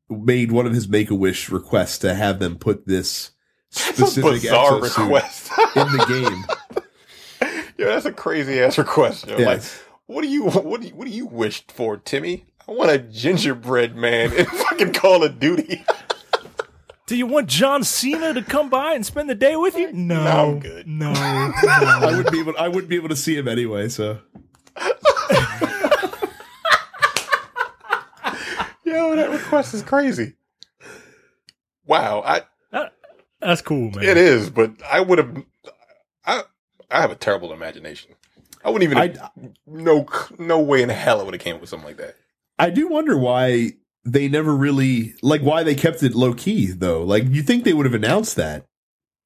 made one of his Make a Wish requests to have them put this specific bizarre request in the game. Yeah, that's a crazy ass request. Yo. Yes. Like, what do you what do you, what do you wish for, Timmy? I want a gingerbread man in fucking Call of Duty. Do you want John Cena to come by and spend the day with you? No, no I'm good. No, no. I wouldn't be able. I wouldn't be able to see him anyway. So, yo, that request is crazy. Wow, I. That, that's cool, man. It is, but I would have. I I have a terrible imagination. I wouldn't even. I, no, no way in hell it would have came up with something like that. I do wonder why they never really like why they kept it low key though. Like you think they would have announced that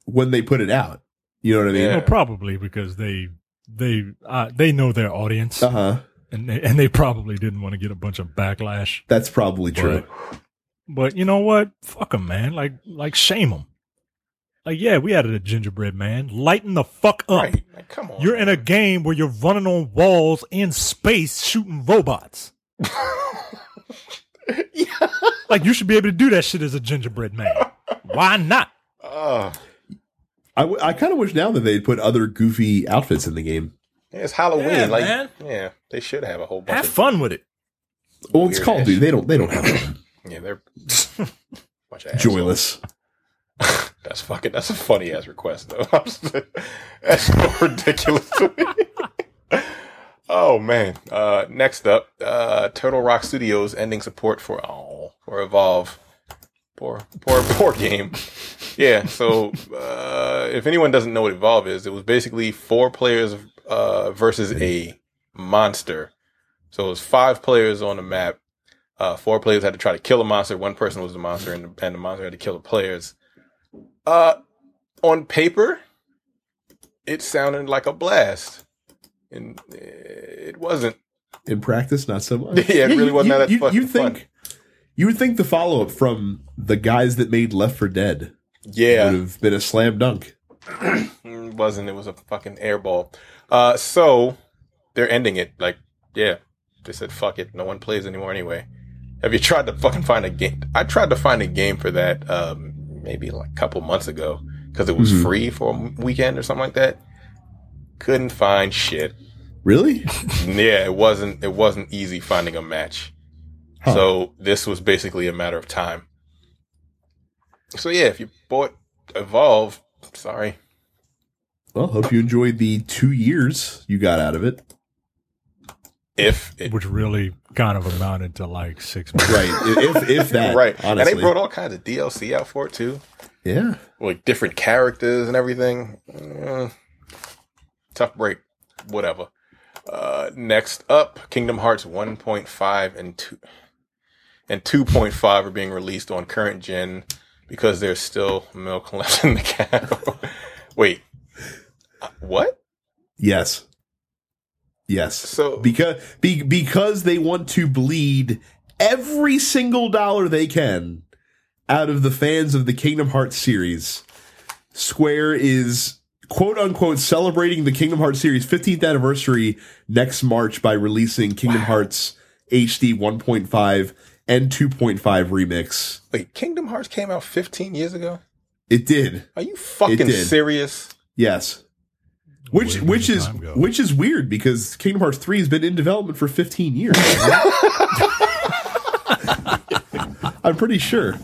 when they put it out? You know what I mean? Yeah. Well, probably because they they uh, they know their audience, uh-huh. and they, and they probably didn't want to get a bunch of backlash. That's probably true. But, but you know what? Fuck them, man. Like like shame them. Like, yeah, we added a gingerbread man. Lighten the fuck up. Right. Like, come on, you're man. in a game where you're running on walls in space shooting robots. Yeah. Like, you should be able to do that shit as a gingerbread man. Why not? Uh, I, w- I kind of wish now that they'd put other goofy outfits in the game. Yeah, it's Halloween. Yeah, like, man. Yeah, they should have a whole bunch have of... Have fun with it. Well, it's Call of Duty. They don't, they don't have fun. Yeah, they're... bunch of joyless. That's fucking... That's a funny-ass request, though. That's so ridiculous to me. Oh, man. Uh, next up, uh, Turtle Rock Studios ending support for oh, for Evolve. Poor, poor, poor game. Yeah, so uh, if anyone doesn't know what Evolve is, it was basically four players uh, versus a monster. So it was five players on the map. Uh, four players had to try to kill a monster. One person was the monster, and the, and the monster had to kill the players. Uh, on paper, it sounded like a blast. And it wasn't. In practice, not so much. Yeah, it really you, wasn't you, that you, fucking you think, fun. You would think the follow-up from the guys that made Left four Dead yeah. would have been a slam dunk. It wasn't. It was a fucking airball. Uh, so, they're ending it. Like, yeah. They said, fuck it. No one plays anymore anyway. Have you tried to fucking find a game? I tried to find a game for that um, maybe like a couple months ago because it was mm-hmm. free for a weekend or something like that. Couldn't find shit. Really? Yeah, it wasn't it wasn't easy finding a match. Huh. So this was basically a matter of time. So yeah, if you bought Evolve, sorry. Well, hope you enjoyed the two years you got out of it. If it, which really kind of amounted to like six months. Right. If if that right. Honestly. And they brought all kinds of D L C out for it too. Yeah. Like different characters and everything. Uh, Tough break, whatever. Uh, next up, Kingdom Hearts one point five and two and two point five are being released on current gen because there's still milk left in the cow. Wait, what? Yes, yes. So because be, because they want to bleed every single dollar they can out of the fans of the Kingdom Hearts series, Square is. "Quote unquote," celebrating the Kingdom Hearts series' fifteenth anniversary next March by releasing Kingdom wow. Hearts H D one point five and two point five remix. Wait, Kingdom Hearts came out fifteen years ago? It did. Are you fucking serious? Yes. Which Where which is which is weird because Kingdom Hearts three has been in development for fifteen years. I'm pretty sure.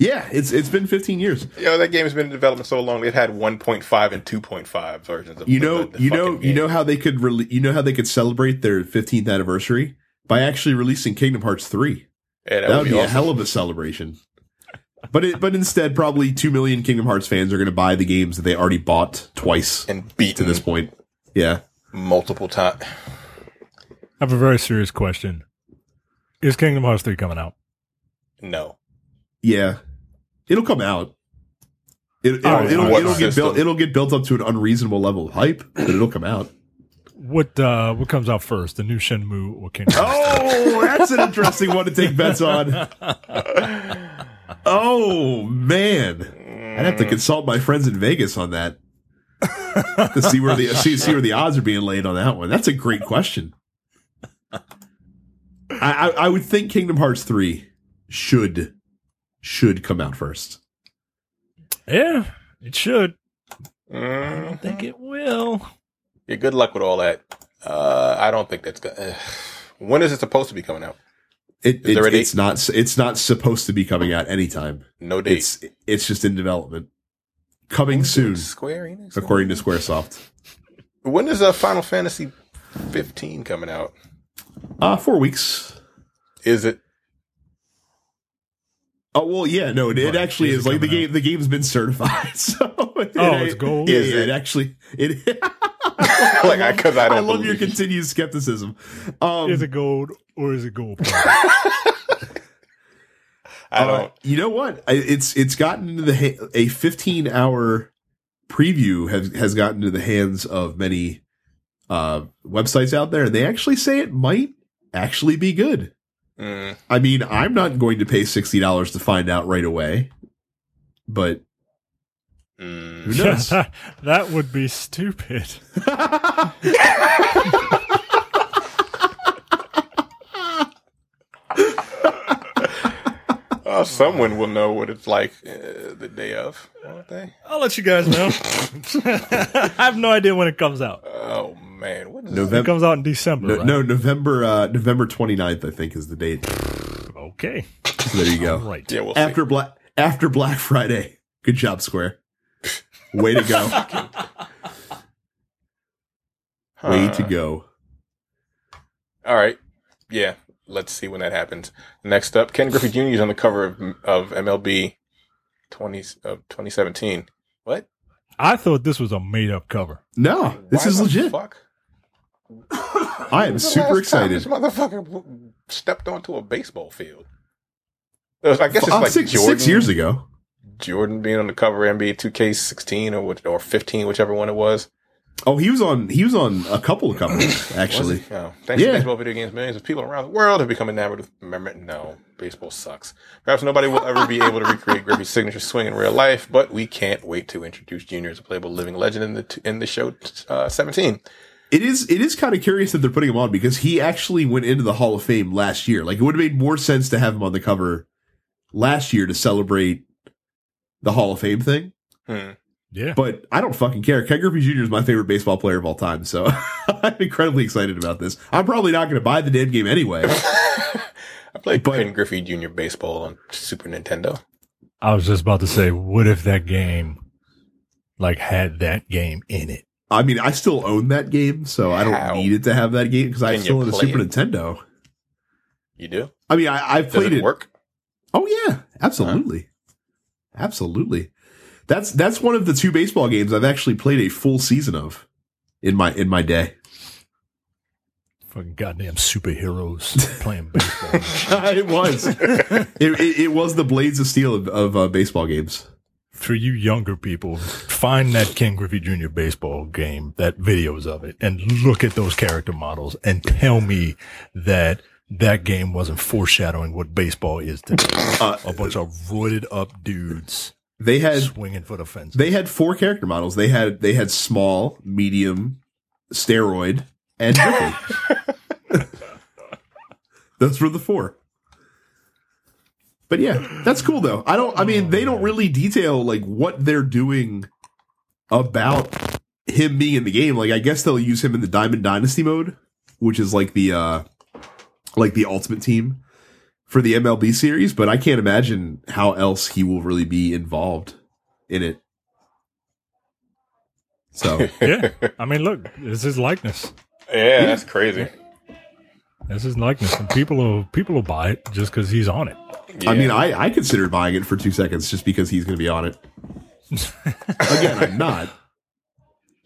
Yeah, it's it's been fifteen years. You know, that game has been in development so long. They've had one point five and two point five versions of you know, the, the you know, game. You know how they could re- you know how they could celebrate their fifteenth anniversary by actually releasing Kingdom Hearts three. Yeah, that, that would be, be awesome. A hell of a celebration. But it, but instead, probably two million Kingdom Hearts fans are going to buy the games that they already bought twice and beaten to this point. Yeah, multiple times. I have a very serious question: is Kingdom Hearts three coming out? No. Yeah. It'll come out. It, it'll oh, it'll, it'll get built. It'll get built up to an unreasonable level of hype, but it'll come out. What uh, what comes out first, the new Shenmue or Kingdom Hearts? Oh, that's an interesting one to take bets on. Oh man, I'd have to consult my friends in Vegas on that. to see where the see, see where the odds are being laid on that one. That's a great question. I, I, I would think Kingdom Hearts three should should come out first. Yeah, it should. Mm-hmm. I don't think it will. Yeah, good luck with all that. Uh, I don't think that's good. When is it supposed to be coming out? It, it it's not it's not supposed to be coming out anytime. No date. It's it's just in development. Coming soon. Square Enix, according to Squaresoft. When is uh, Final Fantasy fifteen coming out? Uh four weeks. Is it? Oh well, yeah, no. It, it actually is, is it like the game. Out? The game's been certified. So it, oh, it's gold. It, is it, it actually? It like I because I don't. I love your continued skepticism. Um, is it gold or is it gold? I don't. Uh, you know what? I, it's it's gotten into the ha- a fifteen hour preview has has gotten to the hands of many uh, websites out there, and they actually say it might actually be good. Mm. I mean, I'm not going to pay sixty dollars to find out right away, but mm. who knows? That would be stupid. Oh, someone will know what it's like uh, the day of, won't they? I'll let you guys know. I have no idea when it comes out. Oh, man. What is November, it comes out in December, no, right? No, November, uh, November twenty-ninth, I think, is the date. Okay. So there you go. Right. Yeah, we'll after, Bla- after Black Friday. Good job, Square. Way to go. Way to go. All right. Yeah. Let's see when that happens. Next up, Ken Griffey Junior is on the cover of, of M L B twenty, of twenty seventeen. What? I thought this was a made-up cover. No, this Why is legit. Fuck? I am super excited. This motherfucker stepped onto a baseball field. It was, I guess it's like six, Jordan, six years ago. Jordan being on the cover of N B A two K sixteen or which, or fifteen, whichever one it was. Oh, he was on. He was on a couple of covers, actually. Oh, thanks yeah. to baseball video games, millions of people around the world have become enamored with. Remember, no, baseball sucks. Perhaps nobody will ever be able to recreate Griffey's signature swing in real life, but we can't wait to introduce Junior as a playable living legend in the in the show uh, seventeen. It is. It is kind of curious that they're putting him on because he actually went into the Hall of Fame last year. Like it would have made more sense to have him on the cover last year to celebrate the Hall of Fame thing. Hmm. Yeah, but I don't fucking care. Ken Griffey Junior is my favorite baseball player of all time, so I'm incredibly excited about this. I'm probably not going to buy the damn game anyway. I played but, Ken Griffey Junior baseball on Super Nintendo. I was just about to say, what if that game, like, had that game in it? I mean, I still own that game, so I don't How? need it to have that game because I still own a Super it? Nintendo. You do? I mean, I, I've played Does it, it. Work? Oh yeah, absolutely, huh? absolutely. That's that's one of the two baseball games I've actually played a full season of in my in my day. Fucking goddamn superheroes playing baseball. It was. it, it, it was the Blades of Steel of, of uh, baseball games. For you younger people, find that Ken Griffey Junior baseball game, that videos of it, and look at those character models and tell me that that game wasn't foreshadowing what baseball is today. Uh, a bunch of roided up dudes. They had swinging for the fence. They had four character models. They had they had small, medium, steroid, and Griffey. Those were the four. But yeah, that's cool though. I don't. I mean, oh, they don't really detail like what they're doing about him being in the game. Like, I guess they'll use him in the Diamond Dynasty mode, which is like the uh, like the Ultimate Team for the M L B series, but I can't imagine how else he will really be involved in it. So yeah, I mean, look, it's his likeness. Yeah, yeah, that's crazy. That's his likeness, and people will people will buy it just because he's on it. Yeah. I mean, I I considered buying it for two seconds just because he's going to be on it. Again, I'm not.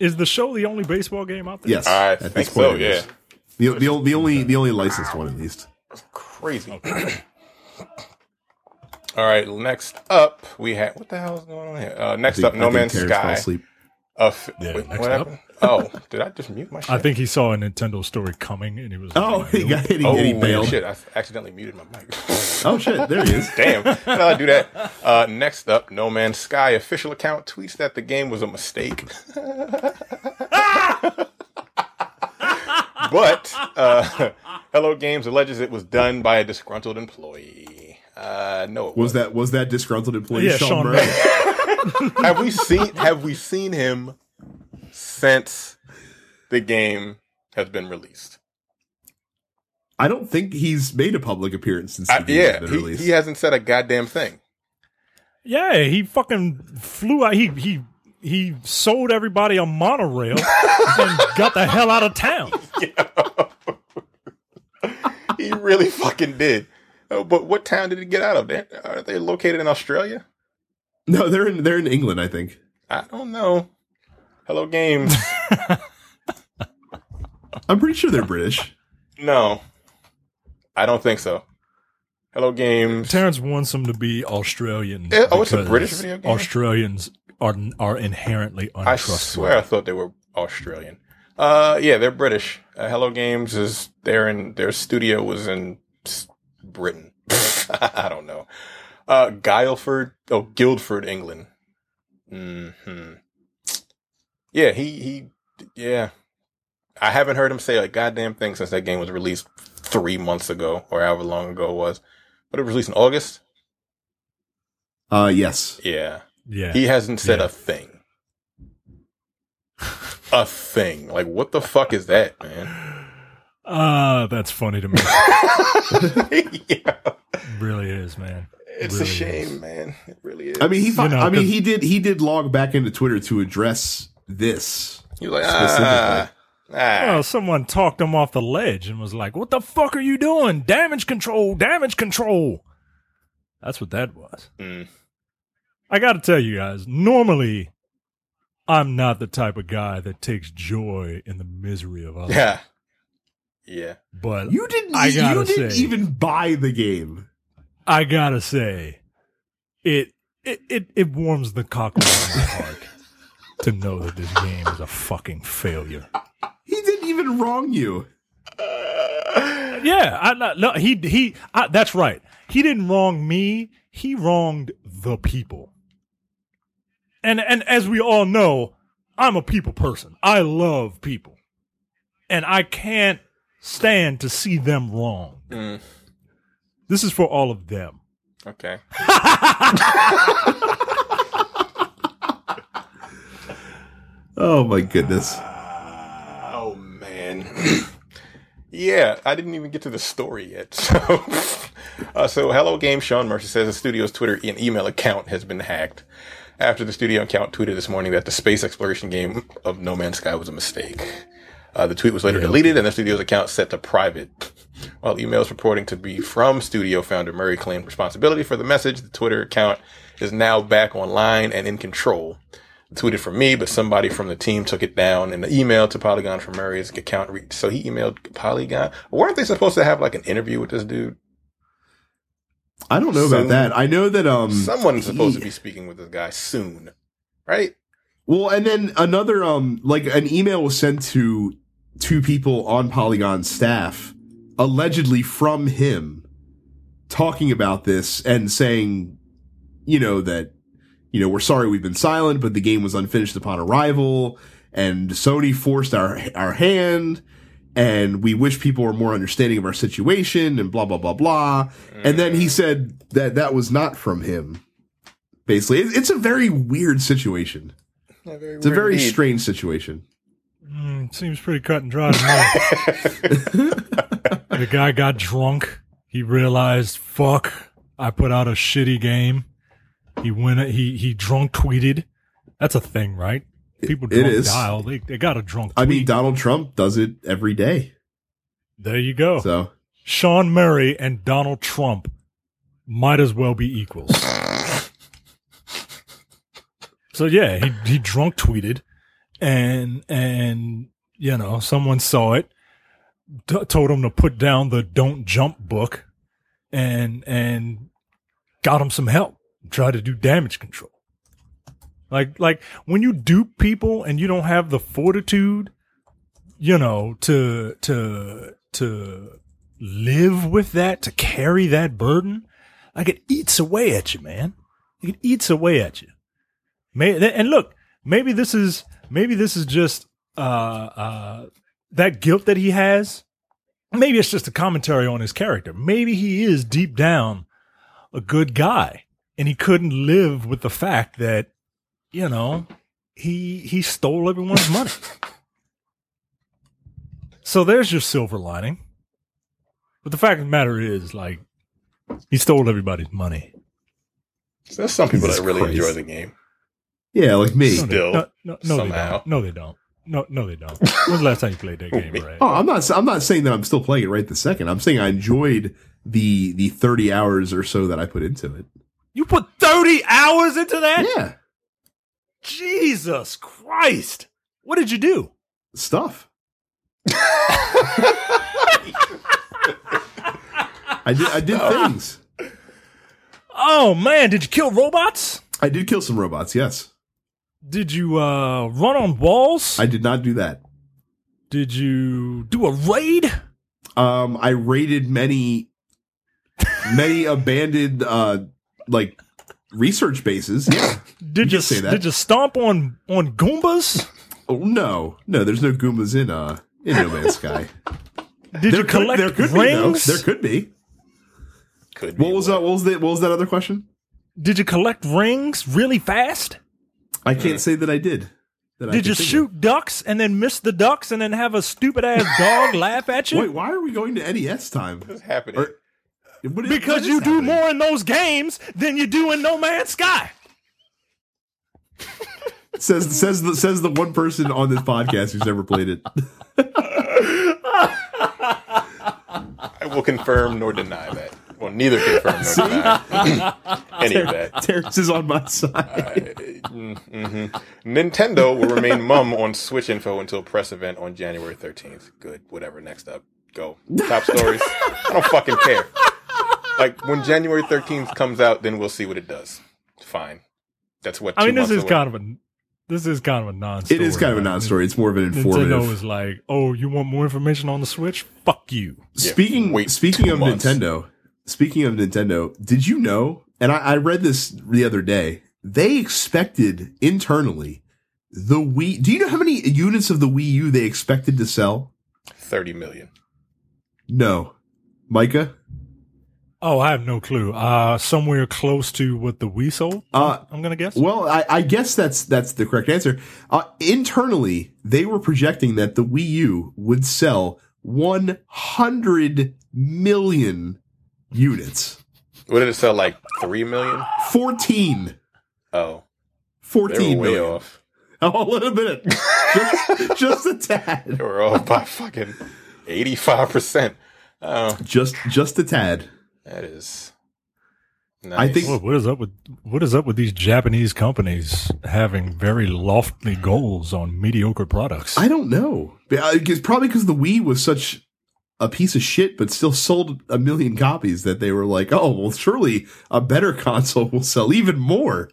Is the show the only baseball game out there? Yes, I at think so. Yeah, the the, the, the only the only licensed one at least. That's crazy. Okay. All right, next up we have what the hell is going on here? Uh, next think, up, No Man's Sky. F- yeah, Wait, next up. Oh, did I just mute my shit? I think he saw a Nintendo story coming, and he was like, oh, he got hit, he, oh, he bailed. Shit, I accidentally muted my mic. Oh, shit, there he is. Damn, how did I do that? Uh, next up, No Man's Sky official account tweets that the game was a mistake. But uh, Hello Games alleges it was done by a disgruntled employee. Uh, no, it was that was that disgruntled employee yeah, Sean, Sean Murray? have we seen Have we seen him since the game has been released? I don't think he's made a public appearance since the I, game yeah, has been he, released. He hasn't said a goddamn thing. Yeah, he fucking flew out. He he. He sold everybody a monorail and got the hell out of town. Yeah. He really fucking did. Oh, but what town did he get out of? They're, are they located in Australia? No, they're in they're in England, I think. I don't know. Hello Games. I'm pretty sure they're British. No, I don't think so. Hello Games. Terrence wants them to be Australian. It, oh, it's a British video game. Australians Are, are inherently untrustworthy. I swear I thought they were Australian. Uh, yeah, they're British. Uh, Hello Games is there in their studio was in Britain. I don't know. Uh, Guildford, oh Guildford, England. Mm-hmm. Yeah, he he. Yeah, I haven't heard him say a goddamn thing since that game was released three months ago, or however long ago it was. But it was released in August. Uh, yes. Yeah. Yeah, he hasn't said yeah. a thing. A thing. Like, what the fuck is that, man? Uh, that's funny to me. Yeah. It really is, man. It it's really a shame, is. man. It really is. I mean, he. You know, I mean, he did. He did log back into Twitter to address this. You're like, specifically. Ah, ah. Well, someone talked him off the ledge and was like, "What the fuck are you doing? Damage control. Damage control." That's what that was. Mm. I got to tell you guys, normally I'm not the type of guy that takes joy in the misery of others. Yeah. Yeah. But you didn't, I gotta you didn't say, even buy the game. I got to say, it, it it it warms the cockles of my heart to know that this game is a fucking failure. He didn't even wrong you. Uh, yeah, I no he he I, that's right. He didn't wrong me, he wronged the people. And and as we all know, I'm a people person. I love people. And I can't stand to see them wronged. Mm. This is for all of them. Okay. Oh, my goodness. Uh, oh, man. Yeah, I didn't even get to the story yet. So, uh, so Hello Game Sean Mercer says the studio's Twitter and email account has been hacked. After the studio account tweeted this morning that the space exploration game of No Man's Sky was a mistake. Uh, the tweet was later yeah. deleted and the studio's account set to private. While emails purporting to be from studio founder Murray claimed responsibility for the message, the Twitter account is now back online and in control. It tweeted from me, but somebody from the team took it down, and the email to Polygon from Murray's account reached. So he emailed Polygon. Weren't they supposed to have like an interview with this dude? I don't know soon. about that. I know that um, someone's supposed he, to be speaking with this guy soon, right? Well, and then another um, like an email was sent to two people on Polygon staff, allegedly from him, talking about this and saying, you know that, you know, we're sorry we've been silent, but the game was unfinished upon arrival, and Sony forced our our hand. And we wish people were more understanding of our situation and blah, blah, blah, blah. Mm. And then he said that that was not from him. Basically, it, it's a very weird situation. Yeah, very it's weird a very indeed. strange situation. Mm, seems pretty cut and dry to me. The guy got drunk. He realized, fuck, I put out a shitty game. He went, he, he drunk tweeted. That's a thing, right? People drunk it is. dial. They, they got a drunk tweet. I mean, Donald Trump does it every day. There you go. So Sean Murray and Donald Trump might as well be equals. So yeah, he he drunk tweeted, and and you know someone saw it, t- told him to put down the "Don't Jump" book, and and got him some help. Tried to do damage control. Like, like when you dupe people and you don't have the fortitude, you know, to, to, to live with that, to carry that burden, like it eats away at you, man. It eats away at you. May, and look, maybe this is, maybe this is just, uh, uh, that guilt that he has. Maybe it's just a commentary on his character. Maybe he is deep down a good guy and he couldn't live with the fact that, you know, he, he stole everyone's money. So there's your silver lining. But the fact of the matter is, like, he stole everybody's money. So there's some people Jesus that really Christ. enjoy the game. Yeah, like me. No, Still, no, no, no somehow. They don't. No, they don't. No, no, they don't. When's the last time you played that game, right? Oh, I'm not. I'm not saying that I'm still playing it right this second. I'm saying I enjoyed the the thirty hours or so that I put into it. You put thirty hours into that? Yeah. Jesus Christ! What did you do? Stuff. I did. I did oh. things. Oh man! Did you kill robots? I did kill some robots. Yes. Did you uh, run on walls? I did not do that. Did you do a raid? Um, I raided many, many abandoned uh, like research bases. Yeah. Did you, you say that? Did you stomp on on Goombas? Oh no, no. There's no Goombas in uh in No Man's Sky. Did there you could, collect there could rings? Be, there could be. Could be. What was that? Uh, what was that? What was that other question? Did you collect rings really fast? I can't say that I did. That did I you shoot of. ducks and then miss the ducks and then have a stupid ass dog laugh at you? Wait, why are we going to N E S time? What's happening? Or, what is, because what you happening? do more in those games than you do in No Man's Sky. says says the says the one person on this podcast who's never played it. I will confirm nor deny that. Well, neither confirm nor deny any of that. Terrence is on my side. uh, mm-hmm. Nintendo will remain mum on Switch info until press event on January thirteenth. Good, whatever. Next up, go top stories. I don't fucking care. Like when January thirteenth comes out, then we'll see what it does. Fine, that's what. I mean, this is away. kind of a this is kind of a non-story. It is kind of a non-story. It's more of an informative. Nintendo is like, oh, you want more information on the Switch? Fuck you. Yeah, speaking speaking of months. Nintendo. Speaking of Nintendo, did you know, and I, I read this the other day, they expected internally the Wii. Do you know how many units of the Wii U they expected to sell? thirty million. No. Micah? Oh, I have no clue. Uh, somewhere close to what the Wii sold, uh, I'm going to guess. Well, I, I guess that's that's the correct answer. Uh, internally, they were projecting that the Wii U would sell one hundred million units. What did it sell, like three million? fourteen. Oh. fourteen way million. Off. Oh, a little bit. Just, just a tad. They were off by fucking eighty-five percent. Oh. Just just a tad. That is nice. I think what, what is up with what is up with these Japanese companies having very lofty goals on mediocre products? I don't know. It's probably because the Wii was such a piece of shit, but still sold a million copies, that they were like, oh, well, surely a better console will sell even more.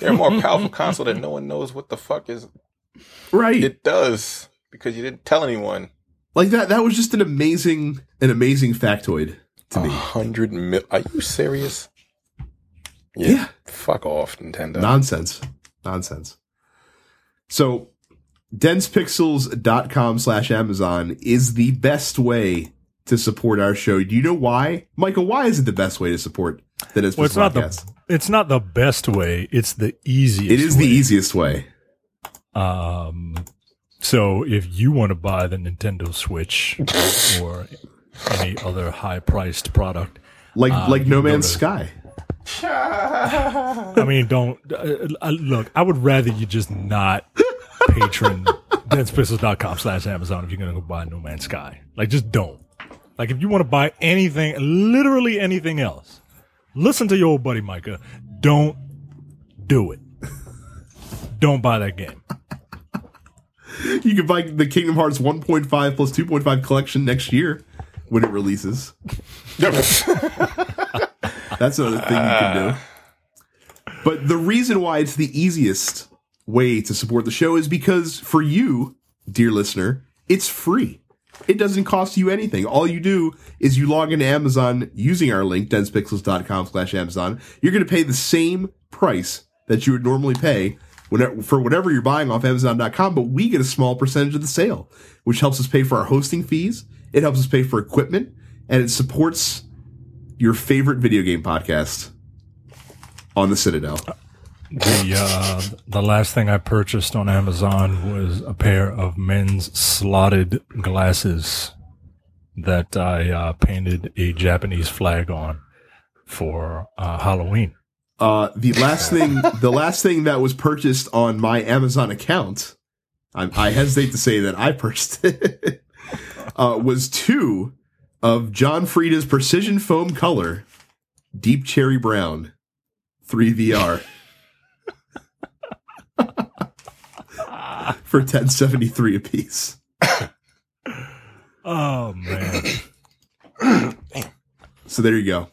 They're a more powerful console that no one knows what the fuck is. Right. It does, because you didn't tell anyone. Like that, that was just an amazing, an amazing factoid to me. A hundred mil. Are you serious? Yeah. yeah. Fuck off, Nintendo. Nonsense. Nonsense. So, densepixels.com slash Amazon is the best way to support our show. Do you know why? Michael, why is it the best way to support the Dense Pixels well, podcast? Not the, it's not the best way. It's the easiest way. It is way. the easiest way. Um, so if you want to buy the Nintendo Switch or any other high-priced product. Like, um, like No Man's to, Sky. I mean, don't. Uh, uh, look, I would rather you just not... patron densepixels.com slash Amazon if you're going to go buy No Man's Sky. Like, just don't. Like, if you want to buy anything, literally anything else, listen to your old buddy Micah. Don't do it. Don't buy that game. You can buy the Kingdom Hearts one point five plus two point five collection next year when it releases. That's another thing you can do. But the reason why it's the easiest way to support the show is because for you, dear listener, it's free. It doesn't cost you anything. All you do is you log into Amazon using our link, densepixels.com slash Amazon. You're going to pay the same price that you would normally pay whenever, for whatever you're buying off Amazon dot com, but we get a small percentage of the sale, which helps us pay for our hosting fees, it helps us pay for equipment, and it supports your favorite video game podcast on the Citadel. The uh, the last thing I purchased on Amazon was a pair of men's slotted glasses that I uh, painted a Japanese flag on for uh, Halloween. Uh, the last thing, the last thing that was purchased on my Amazon account, I, I hesitate to say that I purchased it, uh, was two of John Frieda's Precision Foam Color Deep Cherry Brown three V R. For ten seventy-three a piece. Oh man. So there you go.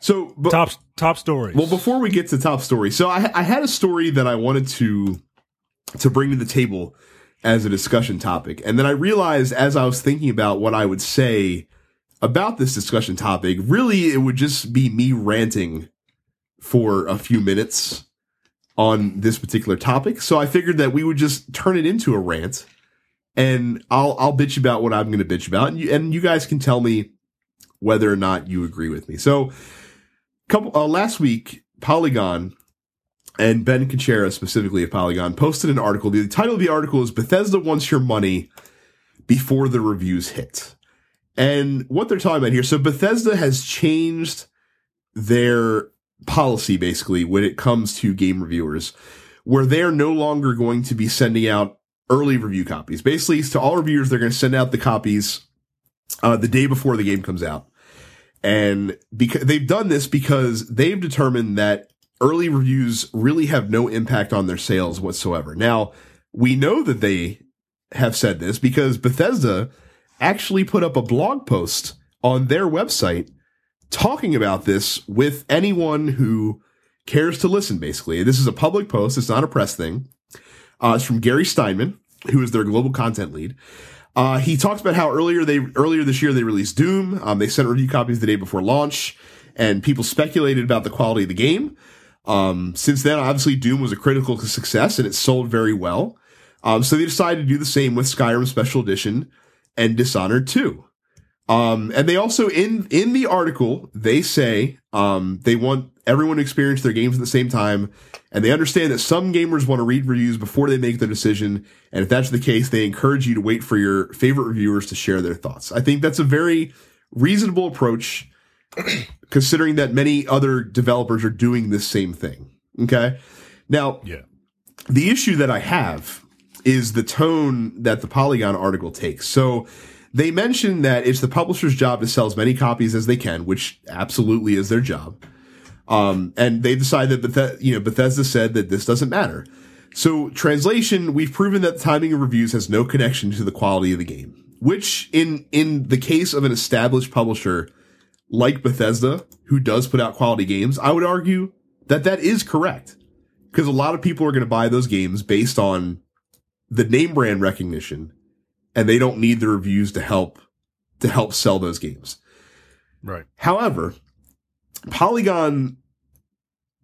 So but, top top stories. Well, before we get to top story, so I, I had a story that I wanted to to bring to the table as a discussion topic, and then I realized as I was thinking about what I would say about this discussion topic, really it would just be me ranting for a few minutes on this particular topic. So I figured that we would just turn it into a rant, and I'll I'll bitch about what I'm going to bitch about, and you, and you guys can tell me whether or not you agree with me. So, couple uh, last week, Polygon and Ben Kachera, specifically of Polygon, posted an article. The title of the article is "Bethesda Wants Your Money Before the Reviews Hit," and what they're talking about here. So Bethesda has changed their policy, basically, when it comes to game reviewers, where they're no longer going to be sending out early review copies. Basically, to all reviewers, they're going to send out the copies uh, the day before the game comes out. And because they've done this because they've determined that early reviews really have no impact on their sales whatsoever. Now, we know that they have said this because Bethesda actually put up a blog post on their website talking about this with anyone who cares to listen, basically. This is a public post. It's not a press thing. Uh, it's from Gary Steinman, who is their global content lead. Uh, he talks about how earlier they earlier this year they released Doom. Um, they sent review copies the day before launch, and people speculated about the quality of the game. Um, since then, obviously, Doom was a critical success, and it sold very well. Um, so they decided to do the same with Skyrim Special Edition and Dishonored two. Um, and they also, in, in the article, they say, um, they want everyone to experience their games at the same time. And they understand that some gamers want to read reviews before they make their decision. And if that's the case, they encourage you to wait for your favorite reviewers to share their thoughts. I think that's a very reasonable approach, considering that many other developers are doing this same thing. Okay. Now, yeah. The issue that I have is the tone that the Polygon article takes. So, they mentioned that it's the publisher's job to sell as many copies as they can, which absolutely is their job. Um, and they decided that Beth- you know, Bethesda said that this doesn't matter. So translation, we've proven that the timing of reviews has no connection to the quality of the game, which in, in the case of an established publisher like Bethesda, who does put out quality games, I would argue that that is correct, because a lot of people are going to buy those games based on the name brand recognition, and they don't need the reviews to help to help sell those games. Right. However, Polygon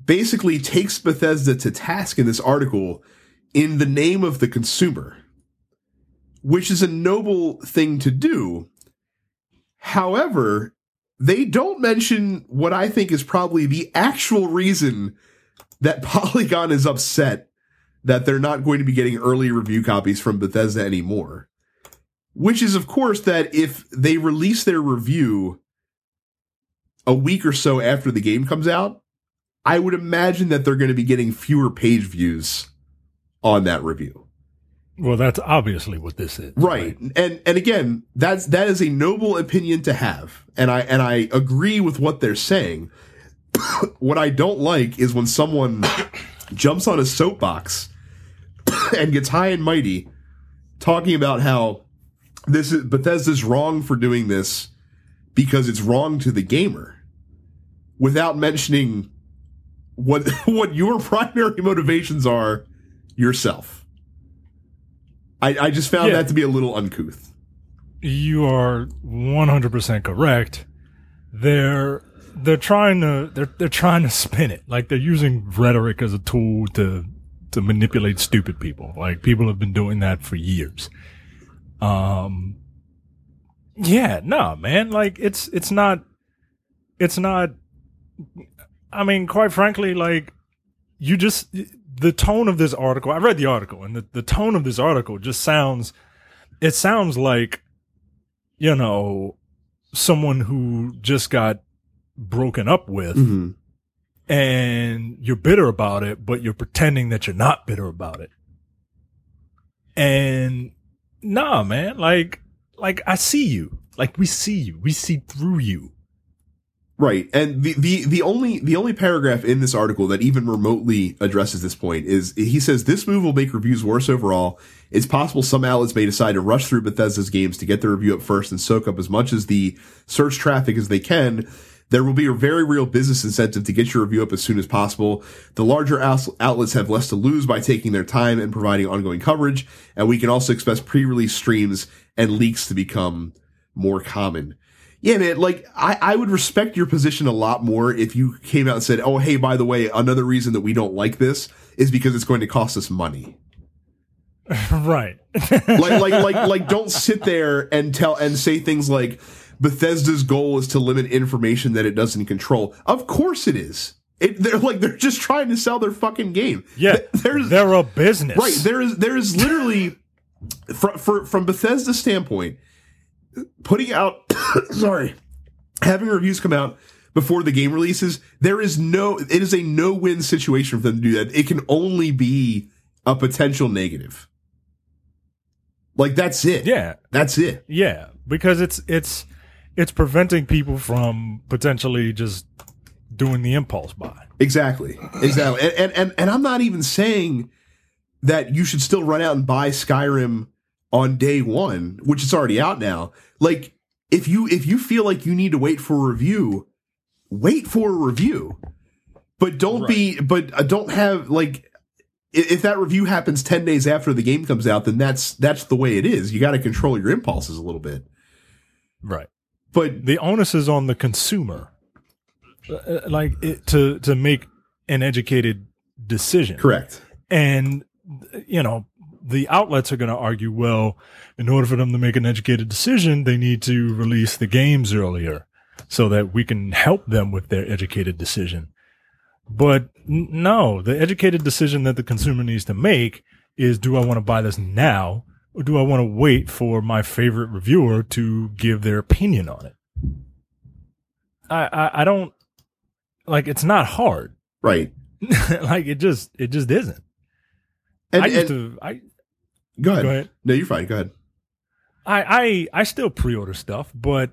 basically takes Bethesda to task in this article in the name of the consumer, which is a noble thing to do. However, they don't mention what I think is probably the actual reason that Polygon is upset that they're not going to be getting early review copies from Bethesda anymore. Which is, of course, that if they release their review a week or so after the game comes out, I would imagine that they're going to be getting fewer page views on that review. Well, that's obviously what this is. Right. right? And and again, that's that is a noble opinion to have. And I and I agree with what they're saying. What I don't like is when someone jumps on a soapbox and gets high and mighty talking about how This is, Bethesda's wrong for doing this because it's wrong to the gamer, without mentioning what what your primary motivations are yourself. I, I just found yeah. that to be a little uncouth. You are one hundred percent correct. They're they're trying to they're they're trying to spin it. Like, they're using rhetoric as a tool to to manipulate stupid people. Like, people have been doing that for years. Um Yeah, no, man. Like, it's it's not it's not I mean, quite frankly, like, you just the tone of this article, I read the article, and the, the tone of this article just sounds it sounds like, you know, someone who just got broken up with, mm-hmm. and you're bitter about it, but you're pretending that you're not bitter about it. And nah, man, like like I see you. Like, we see you. We see through you. Right. And the, the, the only the only paragraph in this article that even remotely addresses this point is he says this move will make reviews worse overall. It's possible some outlets may decide to rush through Bethesda's games to get their review up first and soak up as much as the search traffic as they can. There will be a very real business incentive to get your review up as soon as possible. The larger outlets have less to lose by taking their time and providing ongoing coverage, and we can also expect pre-release streams and leaks to become more common. Yeah, man, like, I, I would respect your position a lot more if you came out and said, oh, hey, by the way, another reason that we don't like this is because it's going to cost us money. Right. like, like, like, like, don't sit there and tell and say things like, Bethesda's goal is to limit information that it doesn't control. Of course it is. It, they're like they're just trying to sell their fucking game. Yeah, there's, they're a business, right? There is there is literally, for, for, from Bethesda's standpoint, putting out, sorry, having reviews come out before the game releases. There is no, it is a no-win situation for them to do that. It can only be a potential negative. Like, that's it. Yeah, that's it. Yeah, because it's it's. It's preventing people from potentially just doing the impulse buy. Exactly. Exactly. And, and and and I'm not even saying that you should still run out and buy Skyrim on day one, which it's already out now. Like, if you if you feel like you need to wait for a review, wait for a review. But don't right. be but don't have like if that review happens ten days after the game comes out, then that's that's the way it is. You got to control your impulses a little bit. Right. But the onus is on the consumer, like it, to to make an educated decision. Correct. And, you know, the outlets are going to argue, well, in order for them to make an educated decision, they need to release the games earlier so that we can help them with their educated decision. But no, the educated decision that the consumer needs to make is, do I want to buy this now? Or do I want to wait for my favorite reviewer to give their opinion on it? I I, I don't like. It's not hard, right? Like, it just it just isn't. And, I used and, to. I go ahead. go ahead. No, you're fine. Go ahead. I I I still pre-order stuff, but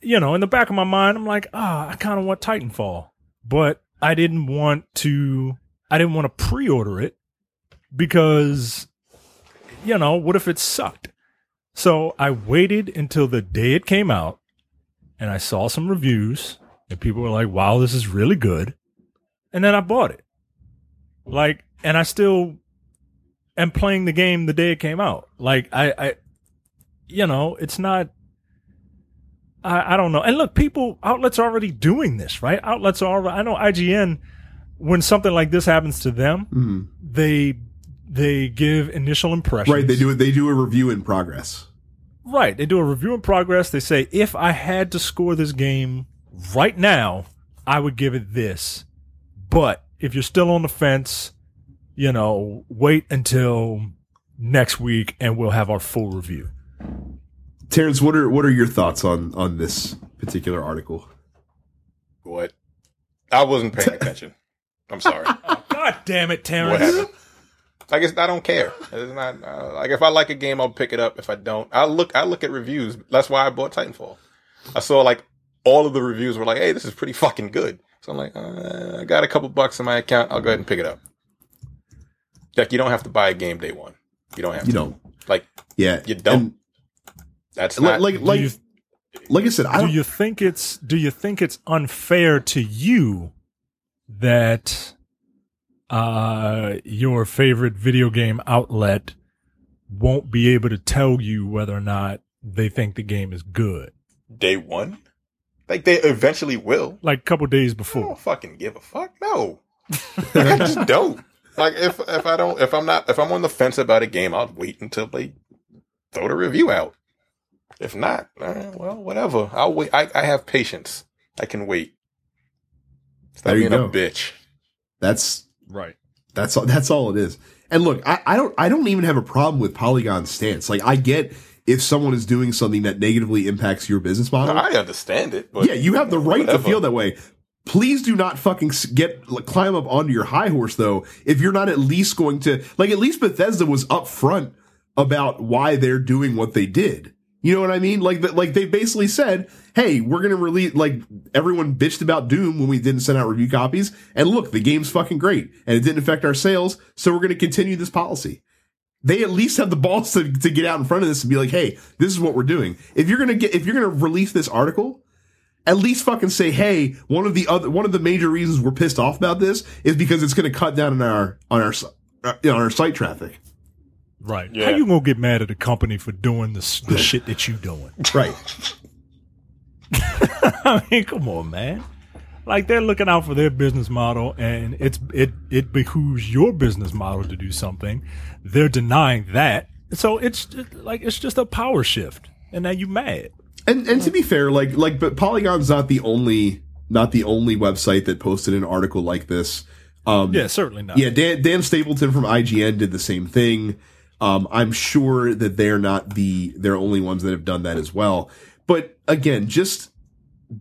you know, in the back of my mind, I'm like, ah, oh, I kind of want Titanfall, but I didn't want to. I didn't want to pre-order it because, you know, what if it sucked? So I waited until the day it came out, and I saw some reviews, and people were like, wow, this is really good. And then I bought it. Like, and I still am playing the game the day it came out. Like, I, I you know, it's not, I, I don't know. And look, people, outlets are already doing this, right? Outlets are already, I know I G N, when something like this happens to them, mm-hmm. they They give initial impressions. Right, they do They do a review in progress. Right, they do a review in progress. They say, if I had to score this game right now, I would give it this. But if you're still on the fence, you know, wait until next week and we'll have our full review. Terrence, what are what are your thoughts on, on this particular article? What? I wasn't paying attention. I'm sorry. Oh, God damn it, Terrence. What happened? Like, it's, I don't care. It's not uh, like, if I like a game, I'll pick it up. If I don't, I look. I look at reviews. That's why I bought Titanfall. I saw like all of the reviews were like, "Hey, this is pretty fucking good." So I'm like, uh, I got a couple bucks in my account. I'll go ahead and pick it up. Like, you don't have to buy a game day one. You don't have to. You don't. Like, yeah, you don't. And that's not like like you, like I said. I do you think it's do you think it's unfair to you that uh, your favorite video game outlet won't be able to tell you whether or not they think the game is good. Day one? Like, they eventually will. Like, a couple days before. I don't fucking give a fuck. No. Like, I just don't. Like, if if I don't, if I'm not, if I'm on the fence about a game, I'll wait until they throw the review out. If not, eh, well, whatever. I'll wait. I, I have patience. I can wait. Stop there you being go. A bitch. That's right. That's all. That's all it is. And look, I, I don't. I don't even have a problem with Polygon's stance. Like, I get if someone is doing something that negatively impacts your business model. No, I understand it. But yeah, you have the right whatever. to feel that way. Please do not fucking get climb up onto your high horse, though, if you're not at least going to, like, at least Bethesda was upfront about why they're doing what they did. You know what I mean? Like, like they basically said, hey, we're going to release, like, everyone bitched about Doom when we didn't send out review copies, and look, the game's fucking great, and it didn't affect our sales, so we're going to continue this policy. They at least have the balls to, to get out in front of this and be like, hey, this is what we're doing. If you're going to get, if you're going to release this article, at least fucking say, hey, one of the other, one of the major reasons we're pissed off about this is because it's going to cut down on our, on our, on our site traffic. Right. Yeah. How you gonna get mad at a company for doing the, the shit that you doing? Right. I mean, come on, man. Like, they're looking out for their business model, and it's, it, it behooves your business model to do something. They're denying that. So it's just, like, it's just a power shift, and now you mad. And and to be fair, like like, but Polygon's not the only not the only website that posted an article like this. Um, yeah, certainly not. Yeah, Dan, Dan Stapleton from I G N did the same thing. Um, I'm sure that they're not the they're only ones that have done that as well. But again, just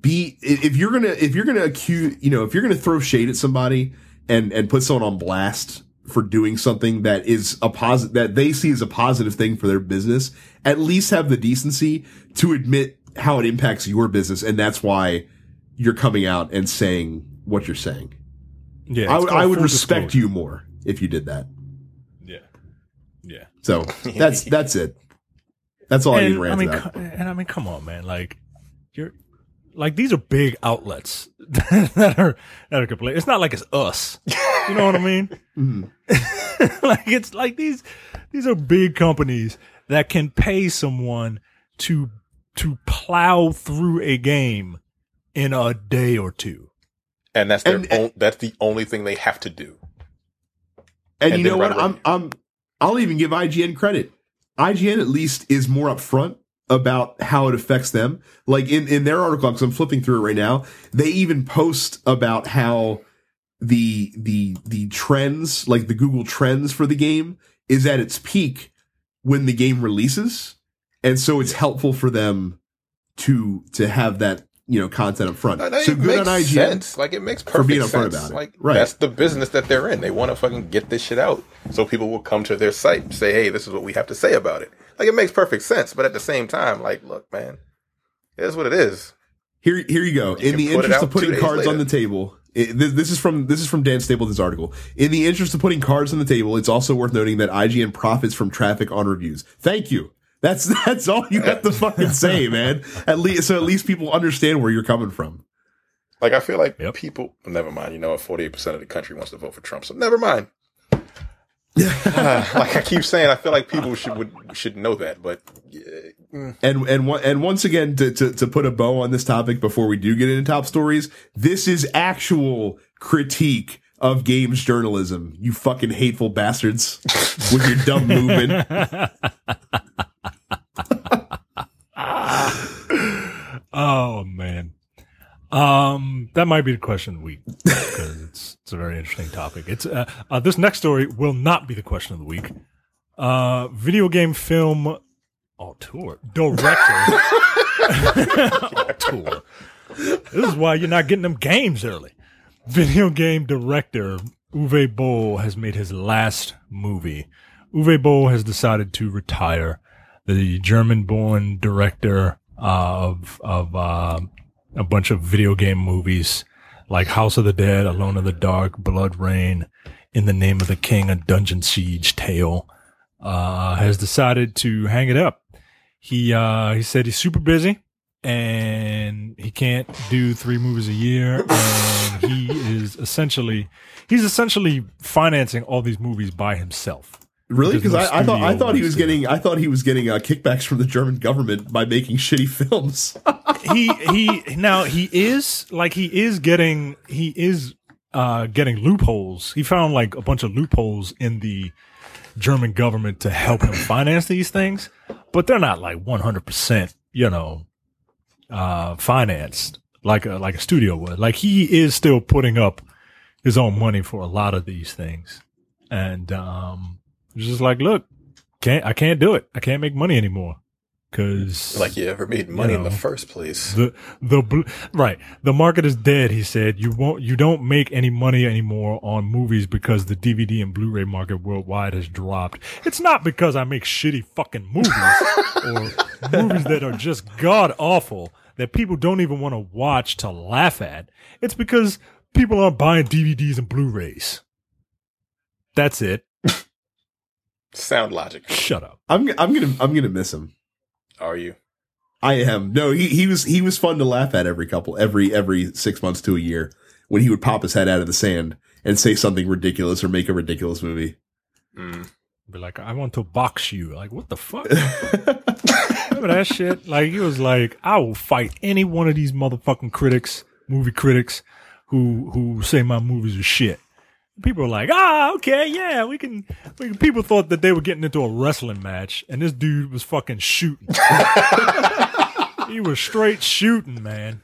be if you're gonna if you're gonna accuse you know if you're gonna throw shade at somebody and and put someone on blast for doing something that is a positive, that they see as a positive thing for their business, at least have the decency to admit how it impacts your business. And that's why you're coming out and saying what you're saying. Yeah. I, I would respect you more if you did that. Yeah. Yeah. So that's, that's it. That's all and, I need to rant I mean, about. And I mean, come on, man. Like, you're like, these are big outlets that are, that are complaining. It's not like it's us. You know what I mean? Mm. Like, it's like these, these are big companies that can pay someone to, to plow through a game in a day or two. And that's their and, own, and, that's the only thing they have to do. And, and you know what? I'm, I'm, I'll even give I G N credit. I G N at least is more upfront about how it affects them. Like, in, in their article, because I'm flipping through it right now, they even post about how the, the, the trends, like the Google trends for the game is at its peak when the game releases. And so it's helpful for them to, to have that, you know, content up front. No, no, so it good makes on I G N sense. Like, it makes perfect being sense. About it. Like, right. That's the business that they're in. They want to fucking get this shit out so people will come to their site and say, hey, this is what we have to say about it. Like, it makes perfect sense. But at the same time, like, look, man, it is what it is. Here, here you go. You in the interest of putting cards later. on the table, it, this, this is from this is from Dan Stapleton's article. In the interest of putting cards on the table, it's also worth noting that I G N profits from traffic on reviews. Thank you. That's that's all you have to fucking say, man. At least so at least people understand where you're coming from. Like, I feel like yep. people. Never mind. You know, forty-eight percent of the country wants to vote for Trump, so never mind. uh, like I keep saying, I feel like people should would, should know that. But yeah. and and and once again, to, to to put a bow on this topic before we do get into top stories, this is actual critique of games journalism. You fucking hateful bastards with your dumb movement. Oh man, um, that might be the question of the week, because it's it's a very interesting topic. It's uh, uh, this next story will not be the question of the week. Uh, video game film auteur director auteur. This is why you're not getting them games early. Video game director Uwe Boll has made his last movie. Uwe Boll has decided to retire. The German-born director of of uh, a bunch of video game movies like House of the Dead, Alone in the Dark, Blood Rain, In the Name of the King, A Dungeon Siege Tale, uh, has decided to hang it up. He uh, he said he's super busy and he can't do three movies a year, and he is essentially he's essentially financing all these movies by himself. Really? Because no I, I thought I thought he was getting I thought he was getting uh, kickbacks from the German government by making shitty films. he he now he is like he is getting he is uh, getting loopholes. He found like a bunch of loopholes in the German government to help him finance these things, but they're not like one hundred percent, you know, uh, financed like a, like a studio would. Like he is still putting up his own money for a lot of these things, and um. Just like, look, can't I can't do it. I can't make money anymore because like you ever made money you know, in the first place. The the bl- right the market is dead. He said you won't you don't make any money anymore on movies because the D V D and Blu-ray market worldwide has dropped. It's not because I make shitty fucking movies or movies that are just god awful that people don't even want to watch to laugh at. It's because people aren't buying D V Ds and Blu-rays. That's it. Sound logic. Shut up. I'm I'm gonna I'm gonna miss him. Are you? I am. No, he, he was he was fun to laugh at every couple every every six months to a year when he would pop his head out of the sand and say something ridiculous or make a ridiculous movie. Mm. Be like, I want to box you. Like, what the fuck? Remember that shit? Like he was like, I will fight any one of these motherfucking critics, movie critics, who who say my movies are shit. People were like, ah, okay, yeah, we can, we can. People thought that they were getting into a wrestling match, and this dude was fucking shooting. He was straight shooting, man.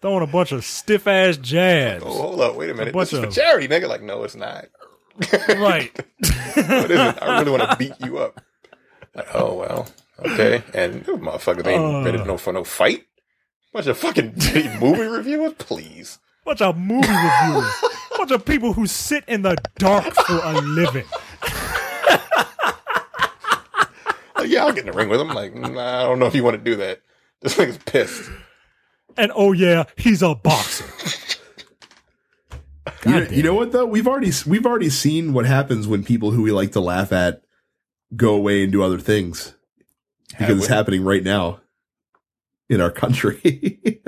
Throwing a bunch of stiff-ass jabs. Oh, hold up, wait a minute. This is for charity, nigga. Like, no, it's not. Right. What is it? I really want to beat you up. Like, oh, well, okay. And this motherfucker, they ain't uh, ready no, for no fight? Bunch of fucking movie reviewers? Please. Bunch of movie reviewers. Bunch of people who sit in the dark for a living. Like, yeah, I'll get in the ring with him. Like, nah, I don't know if you want to do that. This thing's pissed. And oh yeah, he's a boxer. You, you know what though? We've already we've already seen what happens when people who we like to laugh at go away and do other things. Because it's happening right now in our country.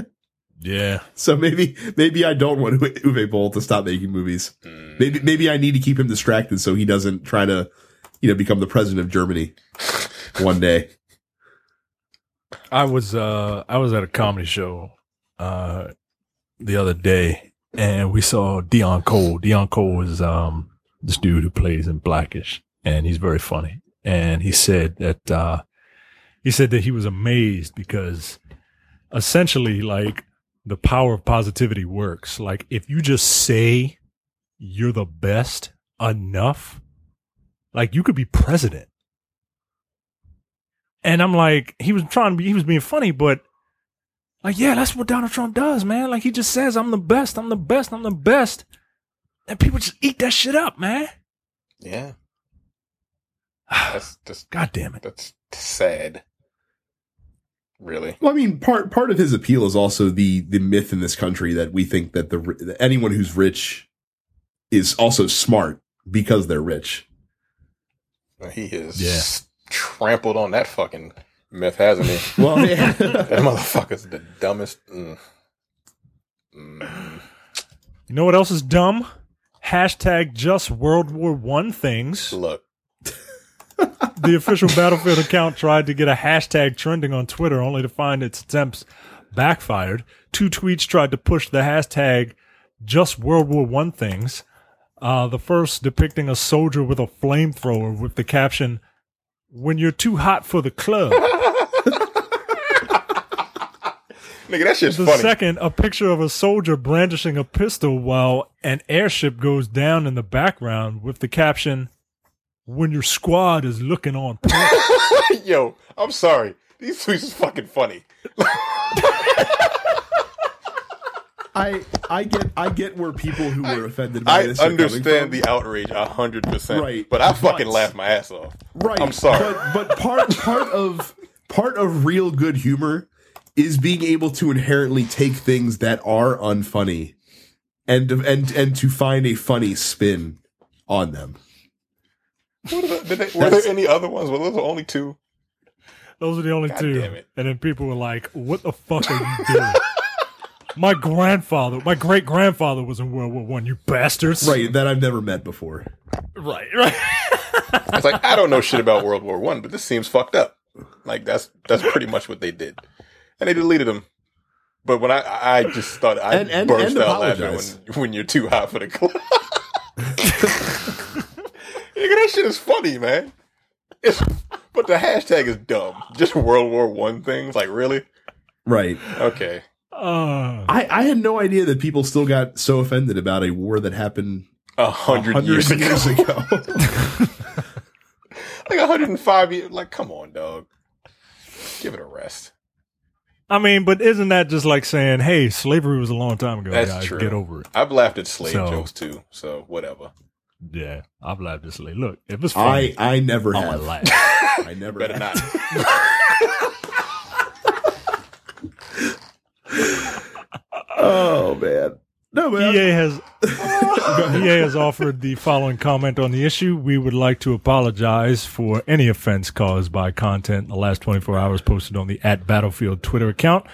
Yeah. So maybe maybe I don't want Uwe Boll to stop making movies. Mm. Maybe maybe I need to keep him distracted so he doesn't try to, you know, become the president of Germany one day. I was uh, I was at a comedy show uh, the other day, and we saw Dion Cole. Dion Cole is um, this dude who plays in Blackish, and he's very funny. And he said that uh, he said that he was amazed because essentially, like, the power of positivity works. Like, if you just say you're the best enough, like, you could be president. And I'm like, he was trying to be, he was being funny, but like, yeah, that's what Donald Trump does, man. Like, he just says, I'm the best, I'm the best, I'm the best. And people just eat that shit up, man. Yeah. That's just, God damn it. That's sad. Really? Well, I mean, part part of his appeal is also the the myth in this country that we think that the that anyone who's rich is also smart because they're rich. He has yeah. trampled on that fucking myth, hasn't he? Well, yeah. That motherfucker's the dumbest. Mm. Mm. You know what else is dumb? Hashtag just World War One things. Look. The official Battlefield account tried to get a hashtag trending on Twitter only to find its attempts backfired. Two tweets tried to push the hashtag just World War One things. Uh, the first depicting a soldier with a flamethrower with the caption, when you're too hot for the club. Nigga, that shit's funny. The second, a picture of a soldier brandishing a pistol while an airship goes down in the background with the caption, when your squad is looking on. Yo, I'm sorry. These tweets is fucking funny. I I get I get where people who were offended by I this I understand the outrage one hundred percent. Right. But I fucking but, laughed my ass off. Right. I'm sorry. But, but part part of part of real good humor is being able to inherently take things that are unfunny and and and to find a funny spin on them. The, did they, were there any other ones? Well, those are only two. Those are the only God two. And then people were like, what the fuck are you doing? My grandfather, my great-grandfather was in World War One, you bastards. Right, that I've never met before. Right, right. It's like, I don't know shit about World War One, but this seems fucked up. Like, that's that's pretty much what they did. And they deleted them. But when I I just thought I and, and, burst and out apologize. laughing when, when you're too hot for the club. That shit is funny, man. It's, but the hashtag is dumb. Just World War One things. Like, really? Right. Okay. Uh, I, I had no idea that people still got so offended about a war that happened a hundred years, years ago. ago. Like one hundred five years. Like, come on, dog. Give it a rest. I mean, but isn't that just like saying, hey, slavery was a long time ago. That's yeah, true. Get over it. I've laughed at slave so, jokes, too. So, whatever. Yeah, I've laughed at slave. Look, if it's funny. I, I never oh, have. I, I never Better have. not. Oh, man. No, man. E A has, E A has offered the following comment on the issue. We would like to apologize for any offense caused by content in the last twenty-four hours posted on the at Battlefield Twitter account.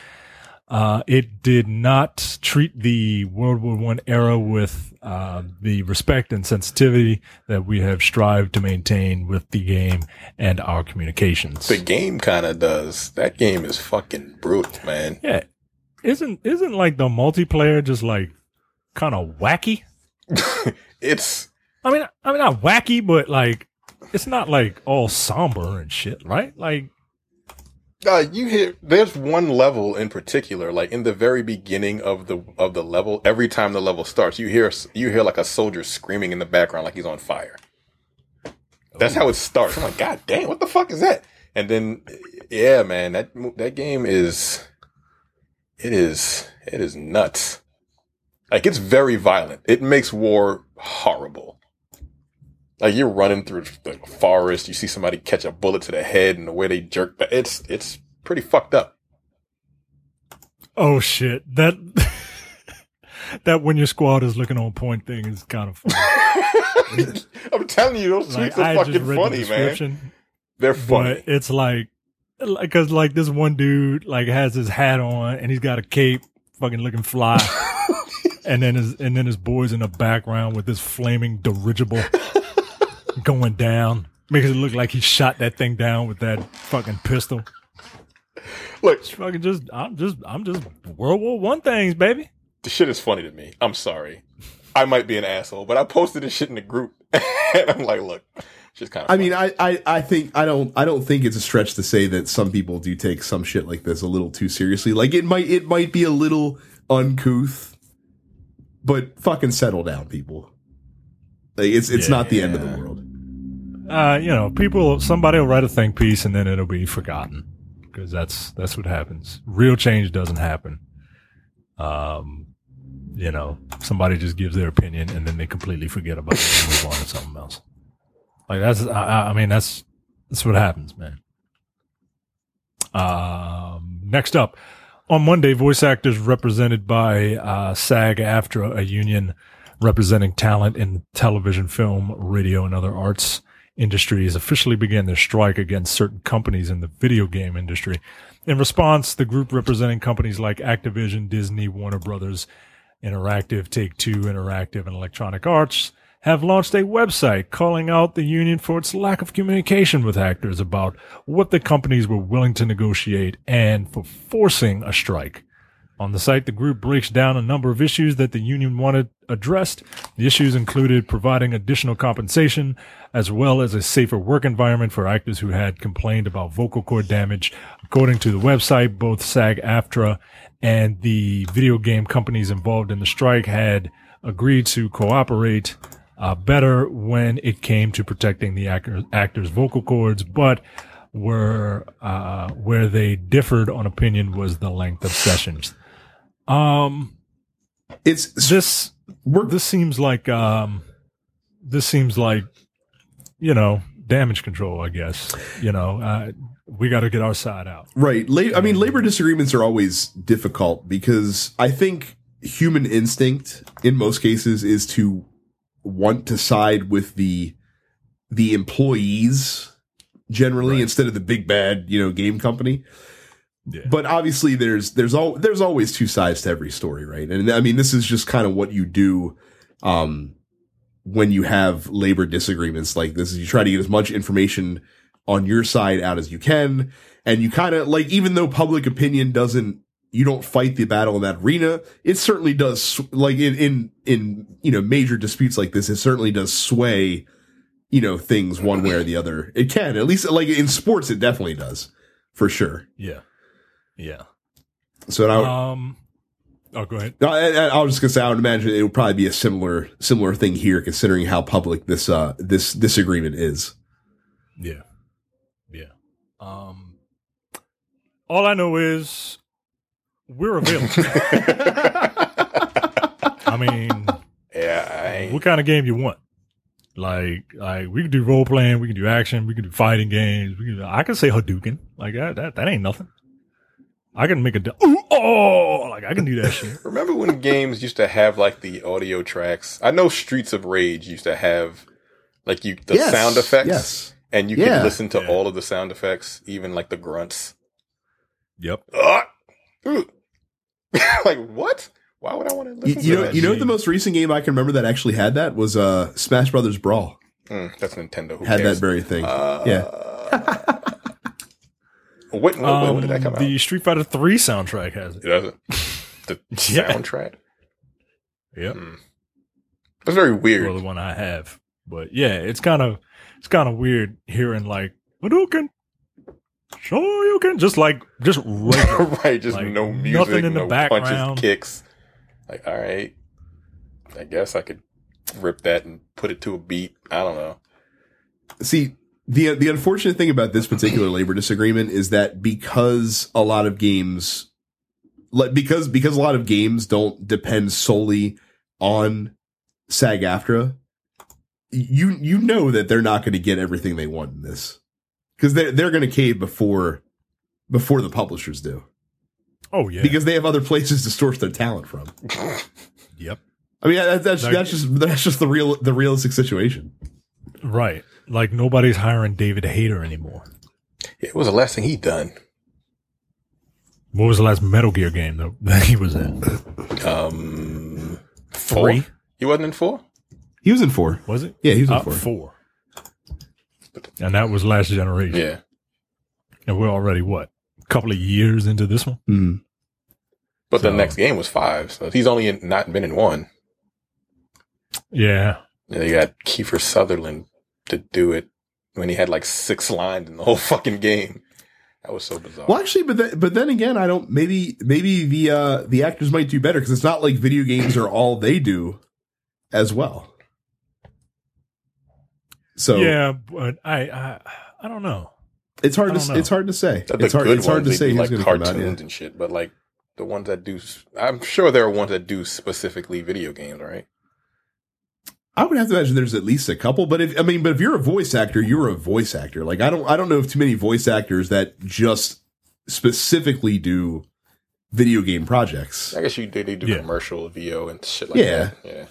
Uh, it did not treat the World War One era with uh, the respect and sensitivity that we have strived to maintain with the game and our communications. The game kind of does. That game is fucking brutal, man. Yeah, isn't isn't like the multiplayer just like kind of wacky? It's. I mean, I mean, not wacky, but like it's not like all somber and shit, right? Like. Uh, you hear, there's one level in particular, like in the very beginning of the of the level. Every time the level starts, you hear you hear like a soldier screaming in the background, like he's on fire. That's Ooh. how it starts. I'm like, God damn, what the fuck is that? And then, yeah, man, that that game is, it is it is nuts. Like, it's very violent. It makes war horrible. Like, you're running through the forest, you see somebody catch a bullet to the head, and the way they jerk back, it's it's pretty fucked up. Oh shit! That that when your squad is looking on point thing is kind of funny. I'm telling you, those tweets like, are I fucking funny, the man. They're funny. But it's like, because like this one dude like has his hat on and he's got a cape, fucking looking fly, and then his and then his boys in the background with this flaming dirigible. Going down makes it look like he shot that thing down with that fucking pistol. Look, it's fucking just I'm just I'm just World War One things, baby. The shit is funny to me. I'm sorry, I might be an asshole, but I posted this shit in the group, and I'm like, look, just kind of. I funny. mean, I, I I think I don't I don't think it's a stretch to say that some people do take some shit like this a little too seriously. Like it might it might be a little uncouth, but fucking settle down, people. Like it's it's yeah. not the end of the world. Uh, you know, people, somebody will write a think piece and then it'll be forgotten because that's, that's what happens. Real change doesn't happen. Um, you know, somebody just gives their opinion and then they completely forget about it and move on to something else. Like that's, I, I mean, that's, that's what happens, man. Um, next up on Monday, voice actors represented by, uh, SAG-AFTRA, a union representing talent in television, film, radio, and other arts industries, officially began their strike against certain companies in the video game industry. In response, the group representing companies like Activision, Disney, Warner Brothers, Interactive, Take-Two Interactive, and Electronic Arts have launched a website calling out the union for its lack of communication with actors about what the companies were willing to negotiate and for forcing a strike. On the site, the group breaks down a number of issues that the union wanted addressed. The issues included providing additional compensation, as well as a safer work environment for actors who had complained about vocal cord damage. According to the website, both SAG-AFTRA and the video game companies involved in the strike had agreed to cooperate uh, better when it came to protecting the actor, actors' vocal cords, but were uh, where they differed on opinion was the length of sessions. Um, it's this. We're, this seems like um, this seems like you know damage control. I guess you know uh, we got to get our side out. Right. La- I mean, labor disagreements are always difficult because I think human instinct in most cases is to want to side with the the employees generally right. instead of the big bad you know game company. Yeah. But obviously there's there's all there's always two sides to every story, right? And I mean, this is just kind of what you do um when you have labor disagreements like this, is you try to get as much information on your side out as you can. And you kind of, like, even though public opinion doesn't, you don't fight the battle in that arena, it certainly does, like, in in in you know, major disputes like this, it certainly does sway, you know, things one way or the other. It can, at least, like, in sports it definitely does, for sure. Yeah. Yeah. So I would, um, oh, go ahead. I, I was just gonna say, I would imagine it would probably be a similar similar thing here, considering how public this uh this disagreement is. Yeah, yeah. Um, all I know is we're available. I mean, yeah. I... What kind of game you want? Like, like we can do role playing, we can do action, we can do fighting games. We can, I can say Hadouken. Like that, that, that ain't nothing. I can make a do- Ooh, oh, like I can do that shit. Remember when games used to have like the audio tracks? I know Streets of Rage used to have like you the yes, sound effects, yes. and you yeah. could listen to yeah. all of the sound effects, even like the grunts. Yep. Uh, like what? Why would I want to listen? You, to you know, that? you know, the most recent game I can remember that actually had that was uh, Smash Brothers Brawl. Mm, that's Nintendo. Who had cares? That very thing. Uh, yeah. What, what, um, when did that come out? The Street Fighter three soundtrack has it. It doesn't. The yeah. soundtrack? Yep. Mm. That's very weird. Well, the one I have. But yeah, it's kind of it's kind of weird hearing like, Hadouken, Shoryuken, just like, just right. right, just like, no music, nothing in no the background. Punches, kicks. Like, all right, I guess I could rip that and put it to a beat. I don't know. See, The the unfortunate thing about this particular labor disagreement is that because a lot of games, like because because a lot of games don't depend solely on SAG-AFTRA, you you know that they're not going to get everything they want in this, because they're they're going to cave before before the publishers do. Oh yeah, because they have other places to source their talent from. Yep. I mean that, that's that's just that's just the real the realistic situation. Right. Like, nobody's hiring David Hayter anymore. Yeah, what was the last thing he done? What was the last Metal Gear game, though, that he was in? Um, Three? Four? He wasn't in four? He was in four. Was it? Yeah, he was in uh, four. Four. And that was Last Generation. Yeah. And we're already, what, a couple of years into this one? Mm-hmm. But so, the next game was five, so he's only in, not been in one. Yeah. And they got Kiefer Sutherland to do it when he had like six lines in the whole fucking game. That was so bizarre. Well, actually, but then, but then again, I don't. Maybe maybe the uh, the actors might do better, because it's not like video games are all they do as well. So yeah, but I I, I don't know. It's hard to know. It's hard to say. The it's hard. It's hard to say. Like cartoons out, yeah. and shit, but like the ones that do, I'm sure there are ones that do specifically video games, right? I would have to imagine there's at least a couple, but if I mean, but if you're a voice actor, you're a voice actor. Like I don't, I don't know of too many voice actors that just specifically do video game projects. I guess you they, they do yeah. commercial V O and shit like yeah. that. Yeah,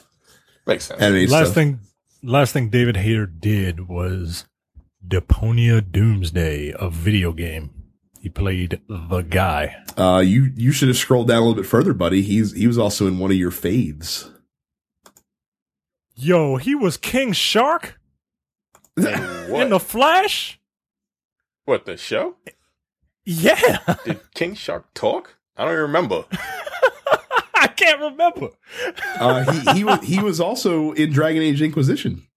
makes sense. Anime last stuff. thing, last thing David Hayter did was Deponia Doomsday, a video game. He played the guy. Uh, you you should have scrolled down a little bit further, buddy. He's he was also in one of your faves. Yo, he was King Shark in The Flash? What, the show? Yeah. Did King Shark talk? I don't even remember. I can't remember. uh, he, he, was, he was also in Dragon Age Inquisition.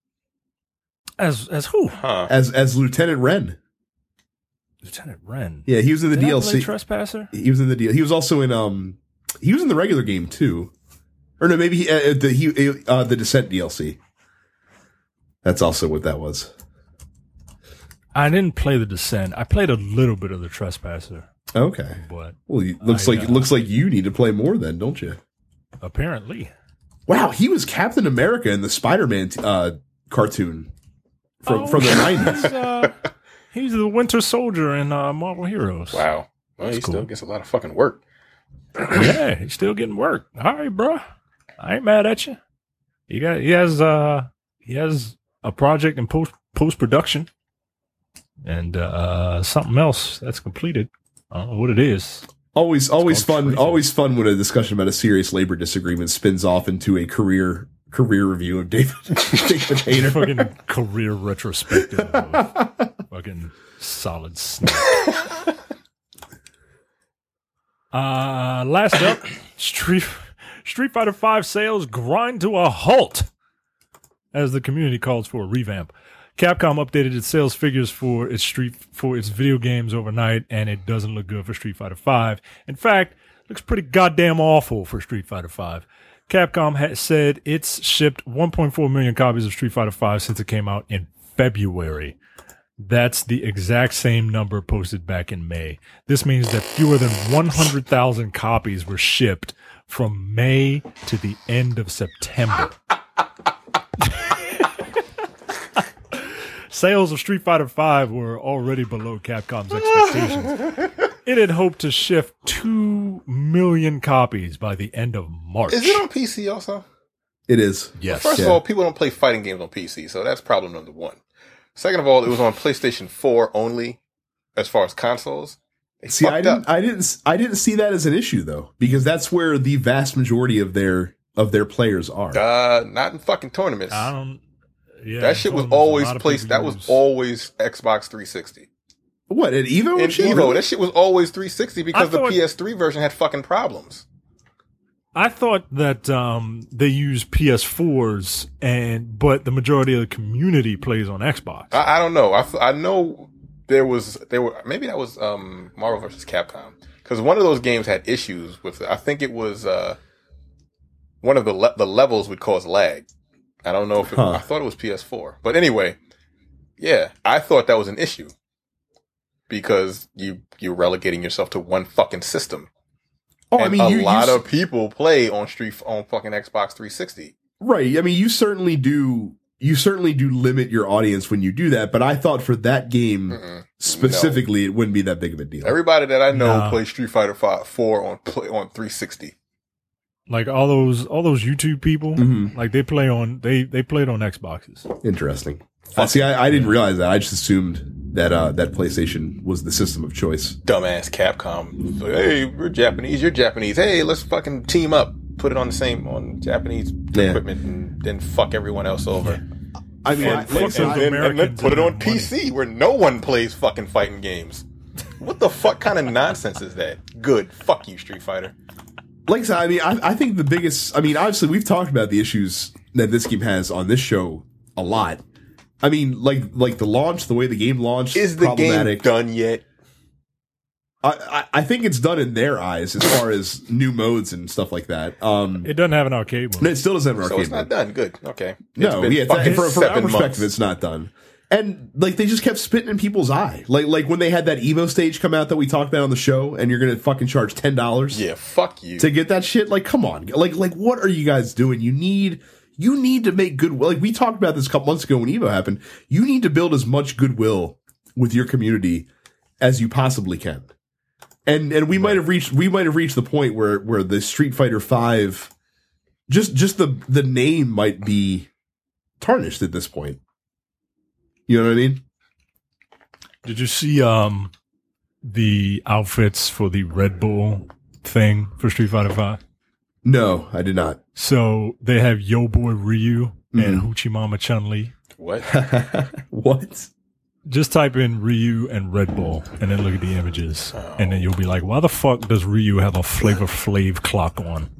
As as who? Huh. As as Lieutenant Wren. Lieutenant Wren? Yeah, he was in the Did D L C. I play Trespasser? He was in the D L C. He was also in, um, he was in the regular game, too. Or no, maybe he, uh, the he, uh, the Descent D L C. That's also what that was. I didn't play the Descent. I played a little bit of the Trespasser. Okay, but well, it looks I, like uh, it looks like you need to play more then, don't you? Apparently. Wow, he was Captain America in the Spider-Man t- uh, cartoon from oh, from the nineties. Uh, he's the Winter Soldier in uh, Marvel Heroes. Wow, well, he cool. still gets a lot of fucking work. Yeah, he's still getting work. All right, bro. I ain't mad at you. He got he has uh he has a project in post post production and uh something else that's completed. I don't know what it is. Always, always fun. Crazy. Always fun when a discussion about a serious labor disagreement spins off into a career career review of David, David Hayter. Fucking career retrospective. Of fucking solid snake. Uh, last up, Street Street Fighter V sales grind to a halt as the community calls for a revamp. Capcom updated its sales figures for its street for its video games overnight, and it doesn't look good for Street Fighter V. In fact, it looks pretty goddamn awful for Street Fighter V. Capcom has said it's shipped one point four million copies of Street Fighter V since it came out in February. That's the exact same number posted back in May. This means that fewer than one hundred thousand copies were shipped from May to the end of September. Sales of Street Fighter V were already below Capcom's expectations. It had hoped to shift two million copies by the end of March. Is it on P C also? It is. Yes. Well, first yeah. of all, people don't play fighting games on P C, so that's problem number one. Second of all, it was on PlayStation four only as far as consoles. They see, I didn't, I didn't, I didn't see that as an issue though, because that's where the vast majority of their of their players are. Uh, not in fucking tournaments. I don't. Yeah, that shit was always placed. That was always Xbox three sixty. What at Evo? At Evo, really? That shit was always three sixty because thought, the P S three version had fucking problems. I thought that um, they use P S fours, and but the majority of the community plays on Xbox. I, I don't know. I, I know there was there were maybe that was um, Marvel versus Capcom, because one of those games had issues with. I think it was uh, one of the le- the levels would cause lag. I don't know if it, huh. I thought it was P S four, but anyway, yeah, I thought that was an issue because you you're relegating yourself to one fucking system. Oh, and I mean, a you, lot you, of people play on street on fucking Xbox three sixty. Right. I mean, you certainly do. You certainly do limit your audience when you do that. But I thought for that game Mm-mm, specifically, no. it wouldn't be that big of a deal. Everybody that I know nah. plays Street Fighter four on play on three sixty. Like all those, all those YouTube people, mm-hmm. like they play on, they, they played on Xboxes. Interesting. I see. I, I didn't realize that. I just assumed that, uh, that PlayStation was the system of choice. Dumbass Capcom. Like, hey, we're Japanese. You're Japanese. Hey, let's fucking team up. Put it on the same, on Japanese yeah. equipment and then fuck everyone else over. Yeah. I mean, and, and, and, and, and then put it on P C where no one plays fucking fighting games. What the fuck kind of nonsense is that? Good. Fuck you, Street Fighter. Like I said, I mean, I, I think the biggest, I mean, obviously we've talked about the issues that this game has on this show a lot. I mean, like, like the launch, the way the game launched, is the game done yet? I, I, I think it's done in their eyes as far as new modes and stuff like that. Um, it doesn't have an arcade mode. No, it still doesn't have an arcade mode. So it's not done. Good. Okay. No, yeah, for, from our perspective, it's not done. And like they just kept spitting in people's eye, like like when they had that Evo stage come out that we talked about on the show, and you're gonna fucking charge ten dollars, yeah, fuck you, to get that shit. Like, come on, like like what are you guys doing? You need you need to make goodwill. Like we talked about this a couple months ago when Evo happened. You need to build as much goodwill with your community as you possibly can. And and we right. might have reached we might have reached the point where where the Street Fighter V, just just the the name might be tarnished at this point. You know what I mean? Did you see um, the outfits for the Red Bull thing for Street Fighter V? No, I did not. So they have Yo Boy Ryu mm-hmm. and Hoochie Mama Chun-Li. What? What? Just type in Ryu and Red Bull and then look at the images. Oh. And then you'll be like, why the fuck does Ryu have a Flavor Flav clock on?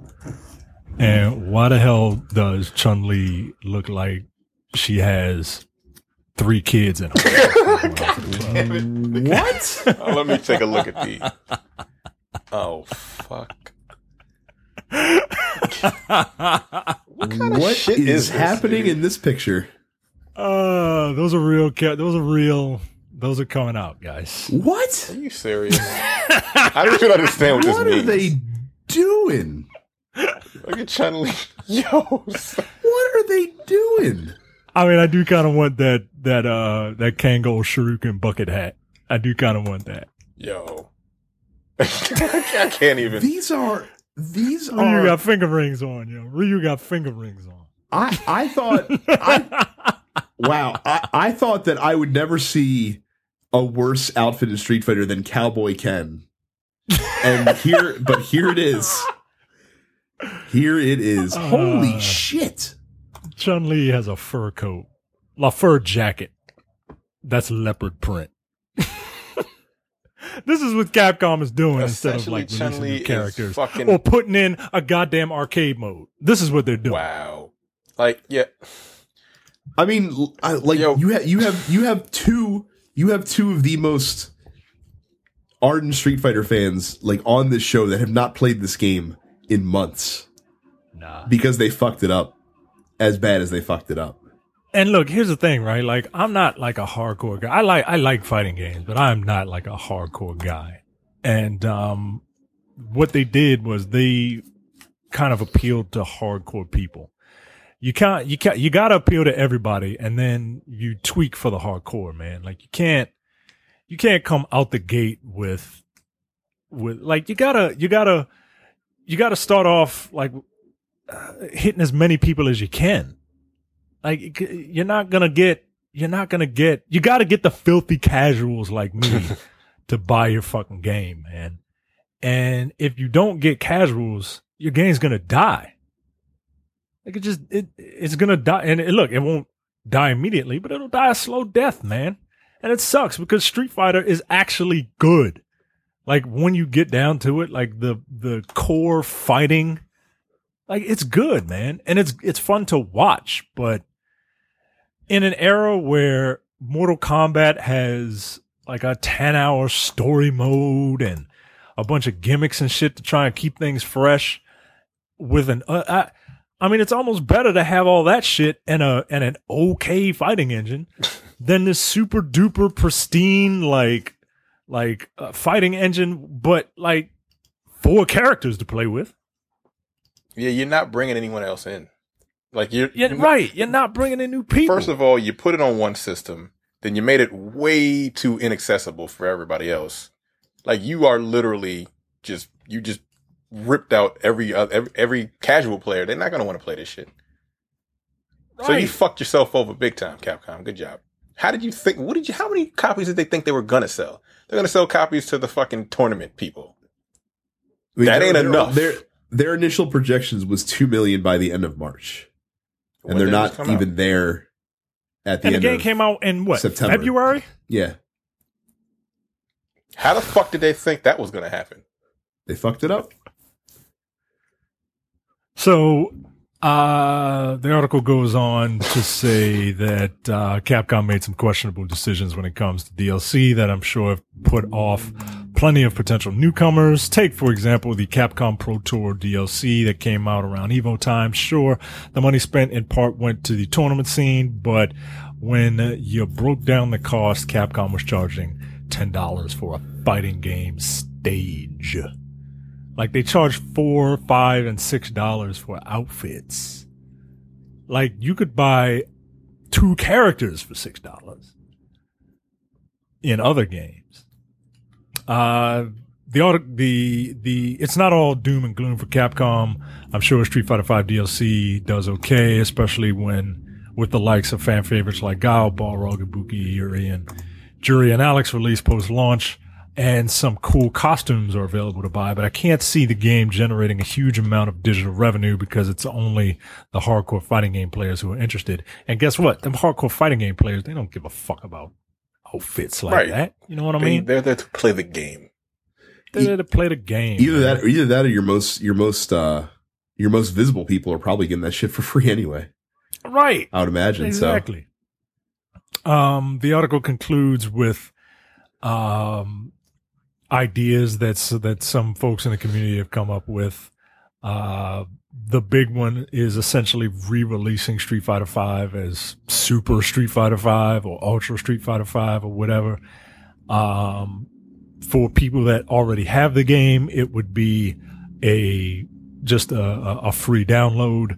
And why the hell does Chun-Li look like she has three kids in her. God damn it. What? Oh, let me take a look at these. Oh, fuck. What kind of what shit is, is happening this, in this picture? Uh, those are real. Those are real. Those are coming out, guys. What? Are you serious? I don't even understand what, what this means. What are they doing? Look at Chun-Li. Yo. What are they doing? I mean, I do kind of want that that uh that Kangol Shuriken bucket hat. I do kind of want that. Yo, I can't even. These are these Ryu are. You got finger rings on, yo. Ryu got finger rings on. I I thought. I, wow, I, I thought that I would never see a worse outfit in Street Fighter than Cowboy Ken and here, but here it is. Here it is. Uh, Holy shit! Chun Li has a fur coat, a fur jacket. That's leopard print. This is what Capcom is doing instead of like releasing new characters fucking... or putting in a goddamn arcade mode. This is what they're doing. Wow. Like, yeah. I mean, I, like Yo. you have you have you have two you have two of the most ardent Street Fighter fans like on this show that have not played this game in months. Nah. Because they fucked it up as bad as they fucked it up. And look, here's the thing, right? Like, I'm not like a hardcore guy. I like, I like fighting games, but I'm not like a hardcore guy. And, um, what they did was they kind of appealed to hardcore people. You can't, you can't, you gotta appeal to everybody and then you tweak for the hardcore, man. Like, you can't, you can't come out the gate with, with, like, you gotta, you gotta, you gotta start off, like, uh, hitting as many people as you can. Like, you're not gonna get, you're not gonna get, you gotta get the filthy casuals like me to buy your fucking game, man. And if you don't get casuals, your game's gonna die. Like, it just, it, it's gonna die. And it, look, it won't die immediately, but it'll die a slow death, man. And it sucks because Street Fighter is actually good. Like, when you get down to it, like the, the core fighting, like, it's good, man. And it's, it's fun to watch, but in an era where Mortal Kombat has like a ten hour story mode and a bunch of gimmicks and shit to try and keep things fresh with an, uh, I, I mean, it's almost better to have all that shit and a, and an okay fighting engine than this super duper pristine, like, like uh, fighting engine, but like four characters to play with. Yeah, you're not bringing anyone else in. Like, you're, yeah, you're right. You're not bringing in new people. First of all, you put it on one system, then you made it way too inaccessible for everybody else. Like, you are literally just you just ripped out every uh, every, every casual player. They're not going to want to play this shit. Right. So you fucked yourself over big time, Capcom. Good job. How did you think? What did you? How many copies did they think they were gonna sell? They're gonna sell copies to the fucking tournament people. I mean, that ain't enough. They're, Their initial projections was two million by the end of March. And when they're not even out? there at the and end of And the game came out in what? September. February? Yeah. How the fuck did they think that was going to happen? They fucked it up. So, uh, the article goes on to say that uh, Capcom made some questionable decisions when it comes to D L C that I'm sure have put off plenty of potential newcomers. Take, for example, the Capcom Pro Tour D L C that came out around Evo time. Sure, the money spent in part went to the tournament scene, but when you broke down the cost, Capcom was charging ten dollars for a fighting game stage. Like, they charge four, five, and six dollars for outfits. Like, you could buy two characters for six dollars in other games. Uh, the, the, the, it's not all doom and gloom for Capcom. I'm sure Street Fighter V D L C does okay, especially when, with the likes of fan favorites like Gao, Balrog, Ibuki, Yuri, and Jury and Alex released post-launch, and some cool costumes are available to buy, but I can't see the game generating a huge amount of digital revenue because it's only the hardcore fighting game players who are interested. And guess what? Them hardcore fighting game players, they don't give a fuck about outfits like right. that. You know what I they, mean? They're there to play the game. They're e- there to play the game. Either man. that, or either that, or your most, your most, uh, your most visible people are probably getting that shit for free anyway. Right. I would imagine. Exactly. So. Um, the article concludes with, um, ideas that's, that some folks in the community have come up with. Uh, the big one is essentially re-releasing Street Fighter V as Super Street Fighter V or Ultra Street Fighter V or whatever. Um, for people that already have the game, it would be a, just a, a free download.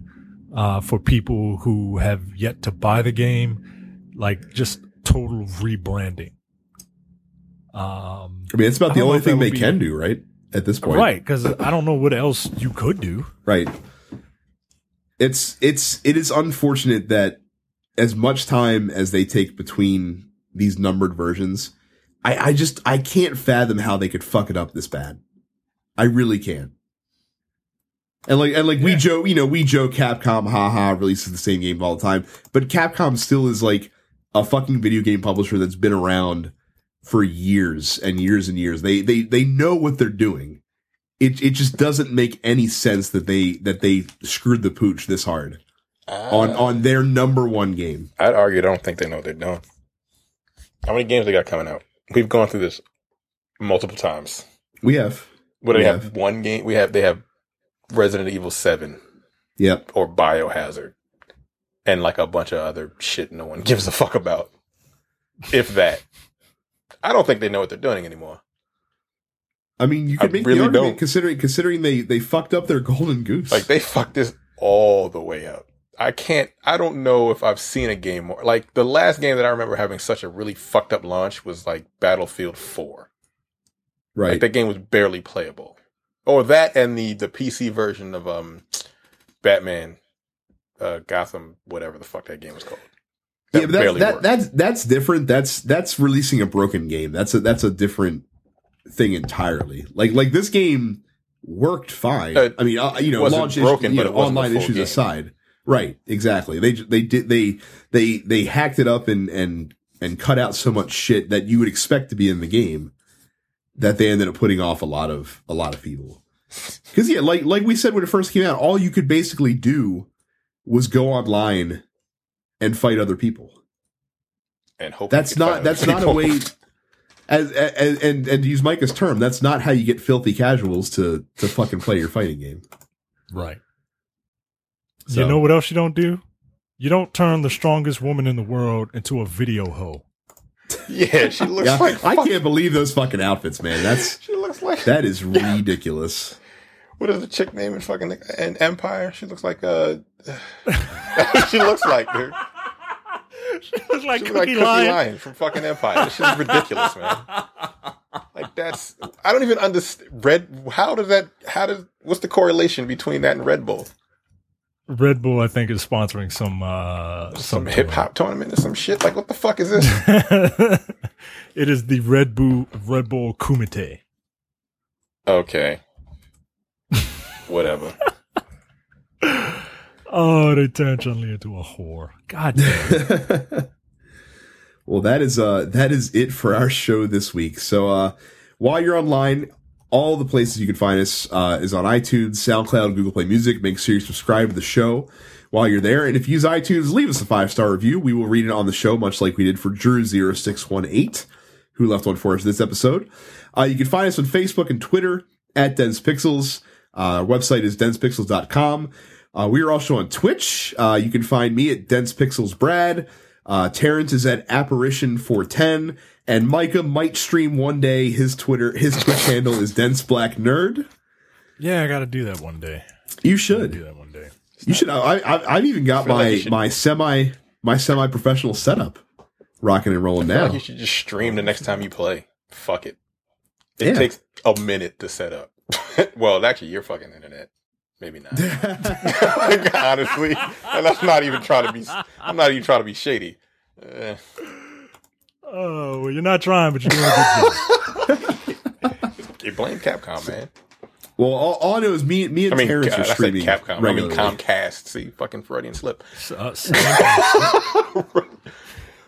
Uh, for people who have yet to buy the game, like, just total rebranding. Um, I mean, it's about the only thing they be, can do, right? At this point. Right. Cause I don't know what else you could do. Right. It's, it's, it is unfortunate that as much time as they take between these numbered versions, I, I just, I can't fathom how they could fuck it up this bad. I really can. And like, and like yeah. we joke, you know, we joke Capcom, haha, releases the same game all the time. But Capcom still is like a fucking video game publisher that's been around for years and years and years. They they they know what they're doing. It it just doesn't make any sense that they that they screwed the pooch this hard uh, on on their number one game. I'd argue I don't think they know what they're doing. How many games they got coming out? We've gone through this multiple times. We have. What do we they have? have one game? We have they have Resident Evil seven. Yep. Or Biohazard. And like a bunch of other shit no one gives a fuck about. If that. I don't think they know what they're doing anymore. I mean, you could make really the argument don't. considering considering they, they fucked up their golden goose. Like, they fucked this all the way up. I can't, I don't know if I've seen a game more. Like, the last game that I remember having such a really fucked up launch was like Battlefield four. Right. Like, that game was barely playable. Or that and the, the P C version of um Batman, uh, Gotham, whatever the fuck that game was called. That yeah, but that's, that, that's, that's different. That's that's releasing a broken game. That's a, that's a different thing entirely. Like like this game worked fine. Uh, I mean, uh, you know, launch broken, issue, you know, online issues game. aside. Right, exactly. They they did they they they hacked it up and and and cut out so much shit that you would expect to be in the game that they ended up putting off a lot of a lot of people. Because yeah, like like we said when it first came out, all you could basically do was go online and fight other people. And hope that's not that's not people. a way. As, as and and to use Micah's term, that's not how you get filthy casuals to to fucking play your fighting game. Right. So. You know what else you don't do? You don't turn the strongest woman in the world into a video hoe. Yeah, she looks yeah, like. I fuck. can't believe those fucking outfits, man. That's she looks like. That is yeah. ridiculous. What is the chick name in fucking in Empire? She looks like uh, a. She looks like dude. She looks like, she Cookie, like Lion. Cookie Lion from fucking Empire. This shit's ridiculous, man. Like that's. I don't even understand. Red. How does that? How does? What's the correlation between that and Red Bull? Red Bull, I think, is sponsoring some uh, some, some hip hop tournament or some shit. Like, what the fuck is this? It is the Red Bull Red Bull Kumite. Okay. Whatever. Oh, they turned Chun-Li into a whore. God damn. Well, that is uh that is it for our show this week. So uh while you're online, all the places you can find us uh, is on iTunes, SoundCloud, Google Play Music. Make sure you subscribe to the show while you're there. And if you use iTunes, leave us a five-star review. We will read it on the show, much like we did for Drew zero six one eight, who left one for us this episode. Uh, you can find us on Facebook and Twitter at Dense Pixels. Uh, our website is dense pixels dot com. Uh, we are also on Twitch. Uh, you can find me at Dense Pixels Brad. Uh, Terrence is at Apparition four ten. And Micah might stream one day. His Twitter, his Twitch handle is Dense Black Nerd. Yeah, I got to do that one day. You should do that one day. It's you should. I, I, I've even got my like my semi my semi professional setup rocking and rolling I feel now. Like you should just stream the next time you play. Fuck it. It yeah. takes a minute to set up. Well, actually, you're fucking internet. Maybe not. Like, honestly, and I'm not even trying to be. I'm not even trying to be shady. Uh, Oh, well, you're not trying, but you're doing a good job. You blame Capcom, man. Well, all, all I know is me, me and I mean, Terrence God, are streaming Capcom. Regularly. I mean, Comcast. See, fucking Freudian slip. Uh,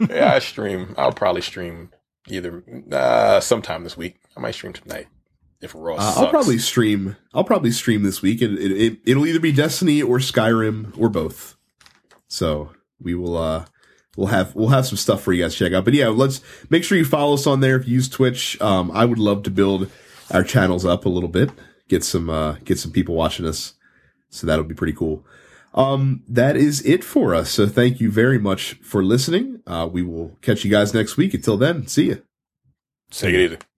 yeah, I stream. I'll probably stream either uh, sometime this week. I might stream tonight if Raw uh, sucks. I'll probably stream. I'll probably stream this week. It, it, it, it'll either be Destiny or Skyrim or both. So we will. Uh, We'll have we'll have some stuff for you guys to check out. But yeah, let's make sure you follow us on there. If you use Twitch, um, I would love to build our channels up a little bit, get some uh, get some people watching us. So that'll be pretty cool. Um, that is it for us. So thank you very much for listening. Uh, we will catch you guys next week. Until then, see ya. Take it easy.